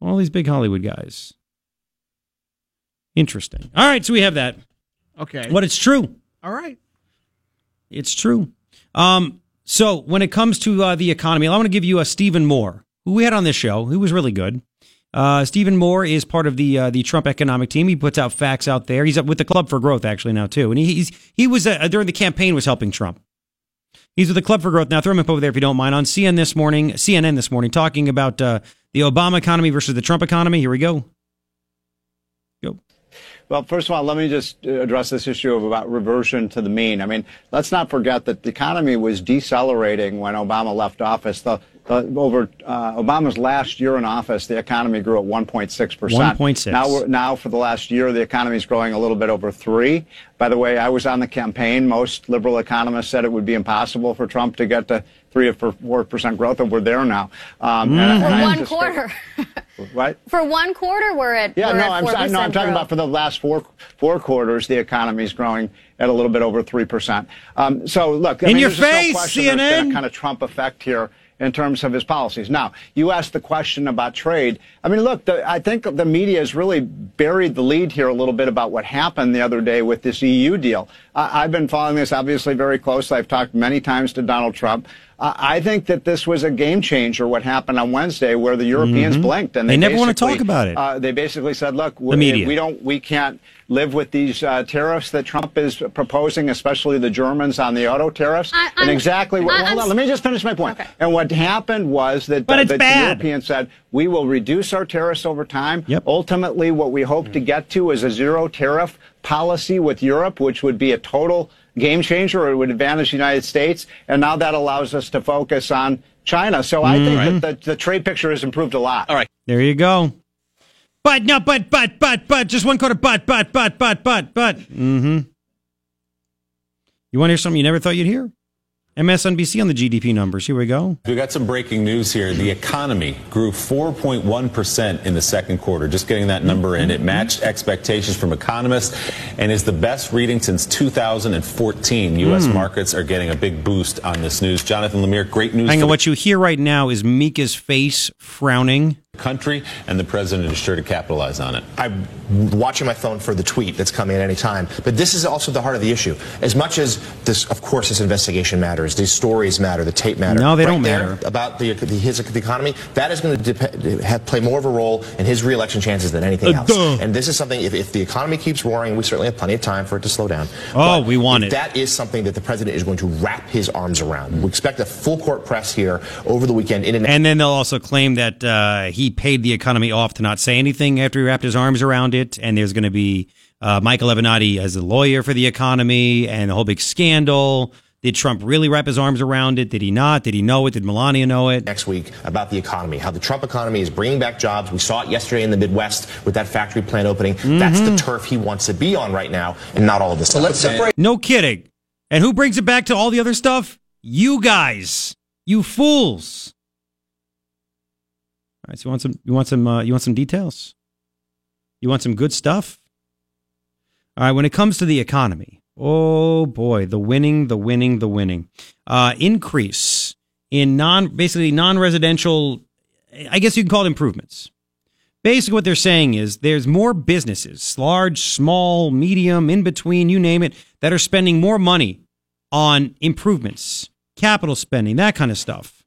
All these big Hollywood guys. Interesting. All right, so we have that. Okay. But it's true. All right. It's true. So when it comes to the economy, I want to give you Stephen Moore, who we had on this show, who was really good. Stephen Moore is part of the Trump economic team. He puts out facts out there. He's up with the Club for Growth actually now too, and he was during the campaign was helping Trump. He's with the Club for Growth now. Throw him up over there if you don't mind on CNN this morning, talking about the Obama economy versus the Trump economy. Here we go. Well, first of all, let me just address this issue about reversion to the mean. I mean, let's not forget that the economy was decelerating when Obama left office. Over Obama's last year in office, the economy grew at 1.6%. 1.6. Now for the last year, the economy's growing a little bit over 3%. By the way, I was on the campaign. Most liberal economists said it would be impossible for Trump to get to 3 or 4% growth, and we're there now. For one quarter. Right? For one quarter, we're at. Yeah, I'm talking about for the last four quarters, the economy's growing at a little bit over 3%. So look, your face, no CNN. There's been a kind of Trump effect here in terms of his policies. Now, you asked the question about trade. I mean, look, I think the media has really buried the lead here a little bit about what happened the other day with this EU deal. I've been following this obviously very closely. I've talked many times to Donald Trump. I think that this was a game changer, what happened on Wednesday, where the Europeans blinked. And they never want to talk about it. They basically said, look, we can't live with these tariffs that Trump is proposing, especially the Germans on the auto tariffs. Let me just finish my point. Okay. And what happened was that the Europeans said, we will reduce our tariffs over time. Yep. Ultimately, what we hope to get to is a zero tariff policy with Europe, which would be a total game changer, or it would advantage the United States, and now that allows us to focus on China. So I think that the trade picture has improved a lot. All right, there you go. But just one quarter. You want to hear something you never thought you'd hear? MSNBC on the GDP numbers. Here we go. We got some breaking news here. The economy grew 4.1% in the second quarter. Just getting that number in. It matched expectations from economists and is the best reading since 2014. U.S. markets are getting a big boost on this news. Jonathan Lemire, great news. Hang on, what you hear right now is Mika's face frowning. Country, and the president is sure to capitalize on it. I'm watching my phone for the tweet that's coming at any time, but this is also the heart of the issue. As much as this, of course, this investigation matters, these stories matter, the tape matters. No, they don't matter. About the economy, that is going to play more of a role in his re-election chances than anything else. And this is something, if the economy keeps roaring, we certainly have plenty of time for it to slow down. Oh, but we want it. That is something that the president is going to wrap his arms around. We expect a full court press here over the weekend. And then they'll also claim that he paid the economy off to not say anything after he wrapped his arms around it, and there's going to be Michael Avenatti as the lawyer for the economy and the whole big scandal. Did Trump really wrap his arms around it? Did he not? Did he know it? Did Melania know it? Next week about the economy, how the Trump economy is bringing back jobs. We saw it yesterday in the Midwest with that factory plant opening. That's the turf he wants to be on right now, and not all of this stuff. Let's separate. No kidding. And who brings it back to all the other stuff? You guys. You fools. All right, so you want some details? You want some good stuff? All right, when it comes to the economy, oh boy, the winning. Increase in non-residential, I guess you can call it improvements. Basically what they're saying is there's more businesses, large, small, medium, in between, you name it, that are spending more money on improvements, capital spending, that kind of stuff.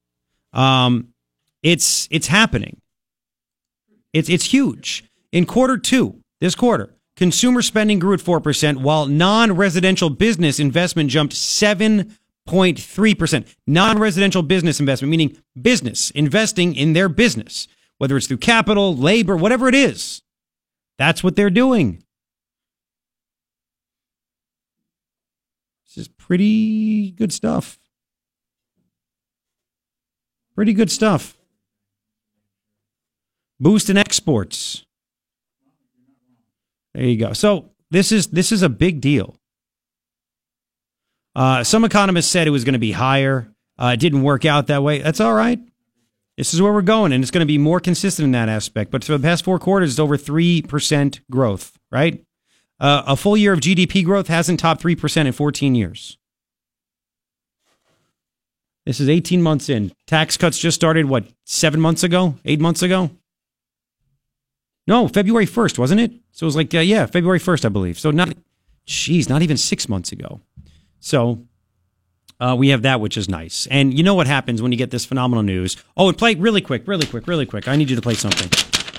It's happening. It's huge. In this quarter, consumer spending grew at 4%, while non-residential business investment jumped 7.3%. Non-residential business investment, meaning business investing in their business, whether it's through capital, labor, whatever it is. That's what they're doing. This is pretty good stuff. Pretty good stuff. Boost in exports. There you go. So this is a big deal. Some economists said it was going to be higher. It didn't work out that way. That's all right. This is where we're going, and it's going to be more consistent in that aspect. But for the past 4 quarters, it's over 3% growth, right? A full year of GDP growth hasn't topped 3% in 14 years. This is 18 months in. Tax cuts just started, 7 months ago? 8 months ago? No, February 1st, wasn't it? So it was like, February 1st, I believe. So not even 6 months ago. So we have that, which is nice. And you know what happens when you get this phenomenal news? Oh, and play really quick. I need you to play something.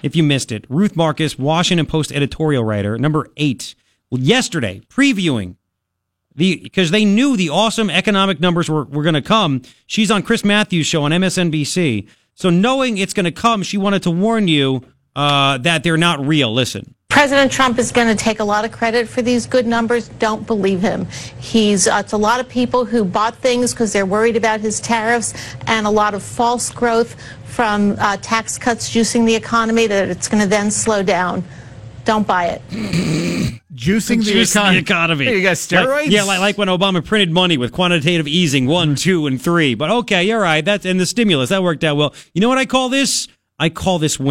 If you missed it, Ruth Marcus, Washington Post editorial writer, number 8, yesterday, previewing, because they knew the awesome economic numbers were going to come. She's on Chris Matthews' show on MSNBC. So knowing it's going to come, she wanted to warn you that they're not real. Listen. President Trump is going to take a lot of credit for these good numbers. Don't believe him. It's a lot of people who bought things because they're worried about his tariffs, and a lot of false growth from tax cuts juicing the economy that it's going to then slow down. Don't buy it. Juicing the economy. Hey, you got steroids? Like when Obama printed money with quantitative easing 1, 2, and 3. But okay, you're right. That's the stimulus that worked out well. You know what I call this? I call this win.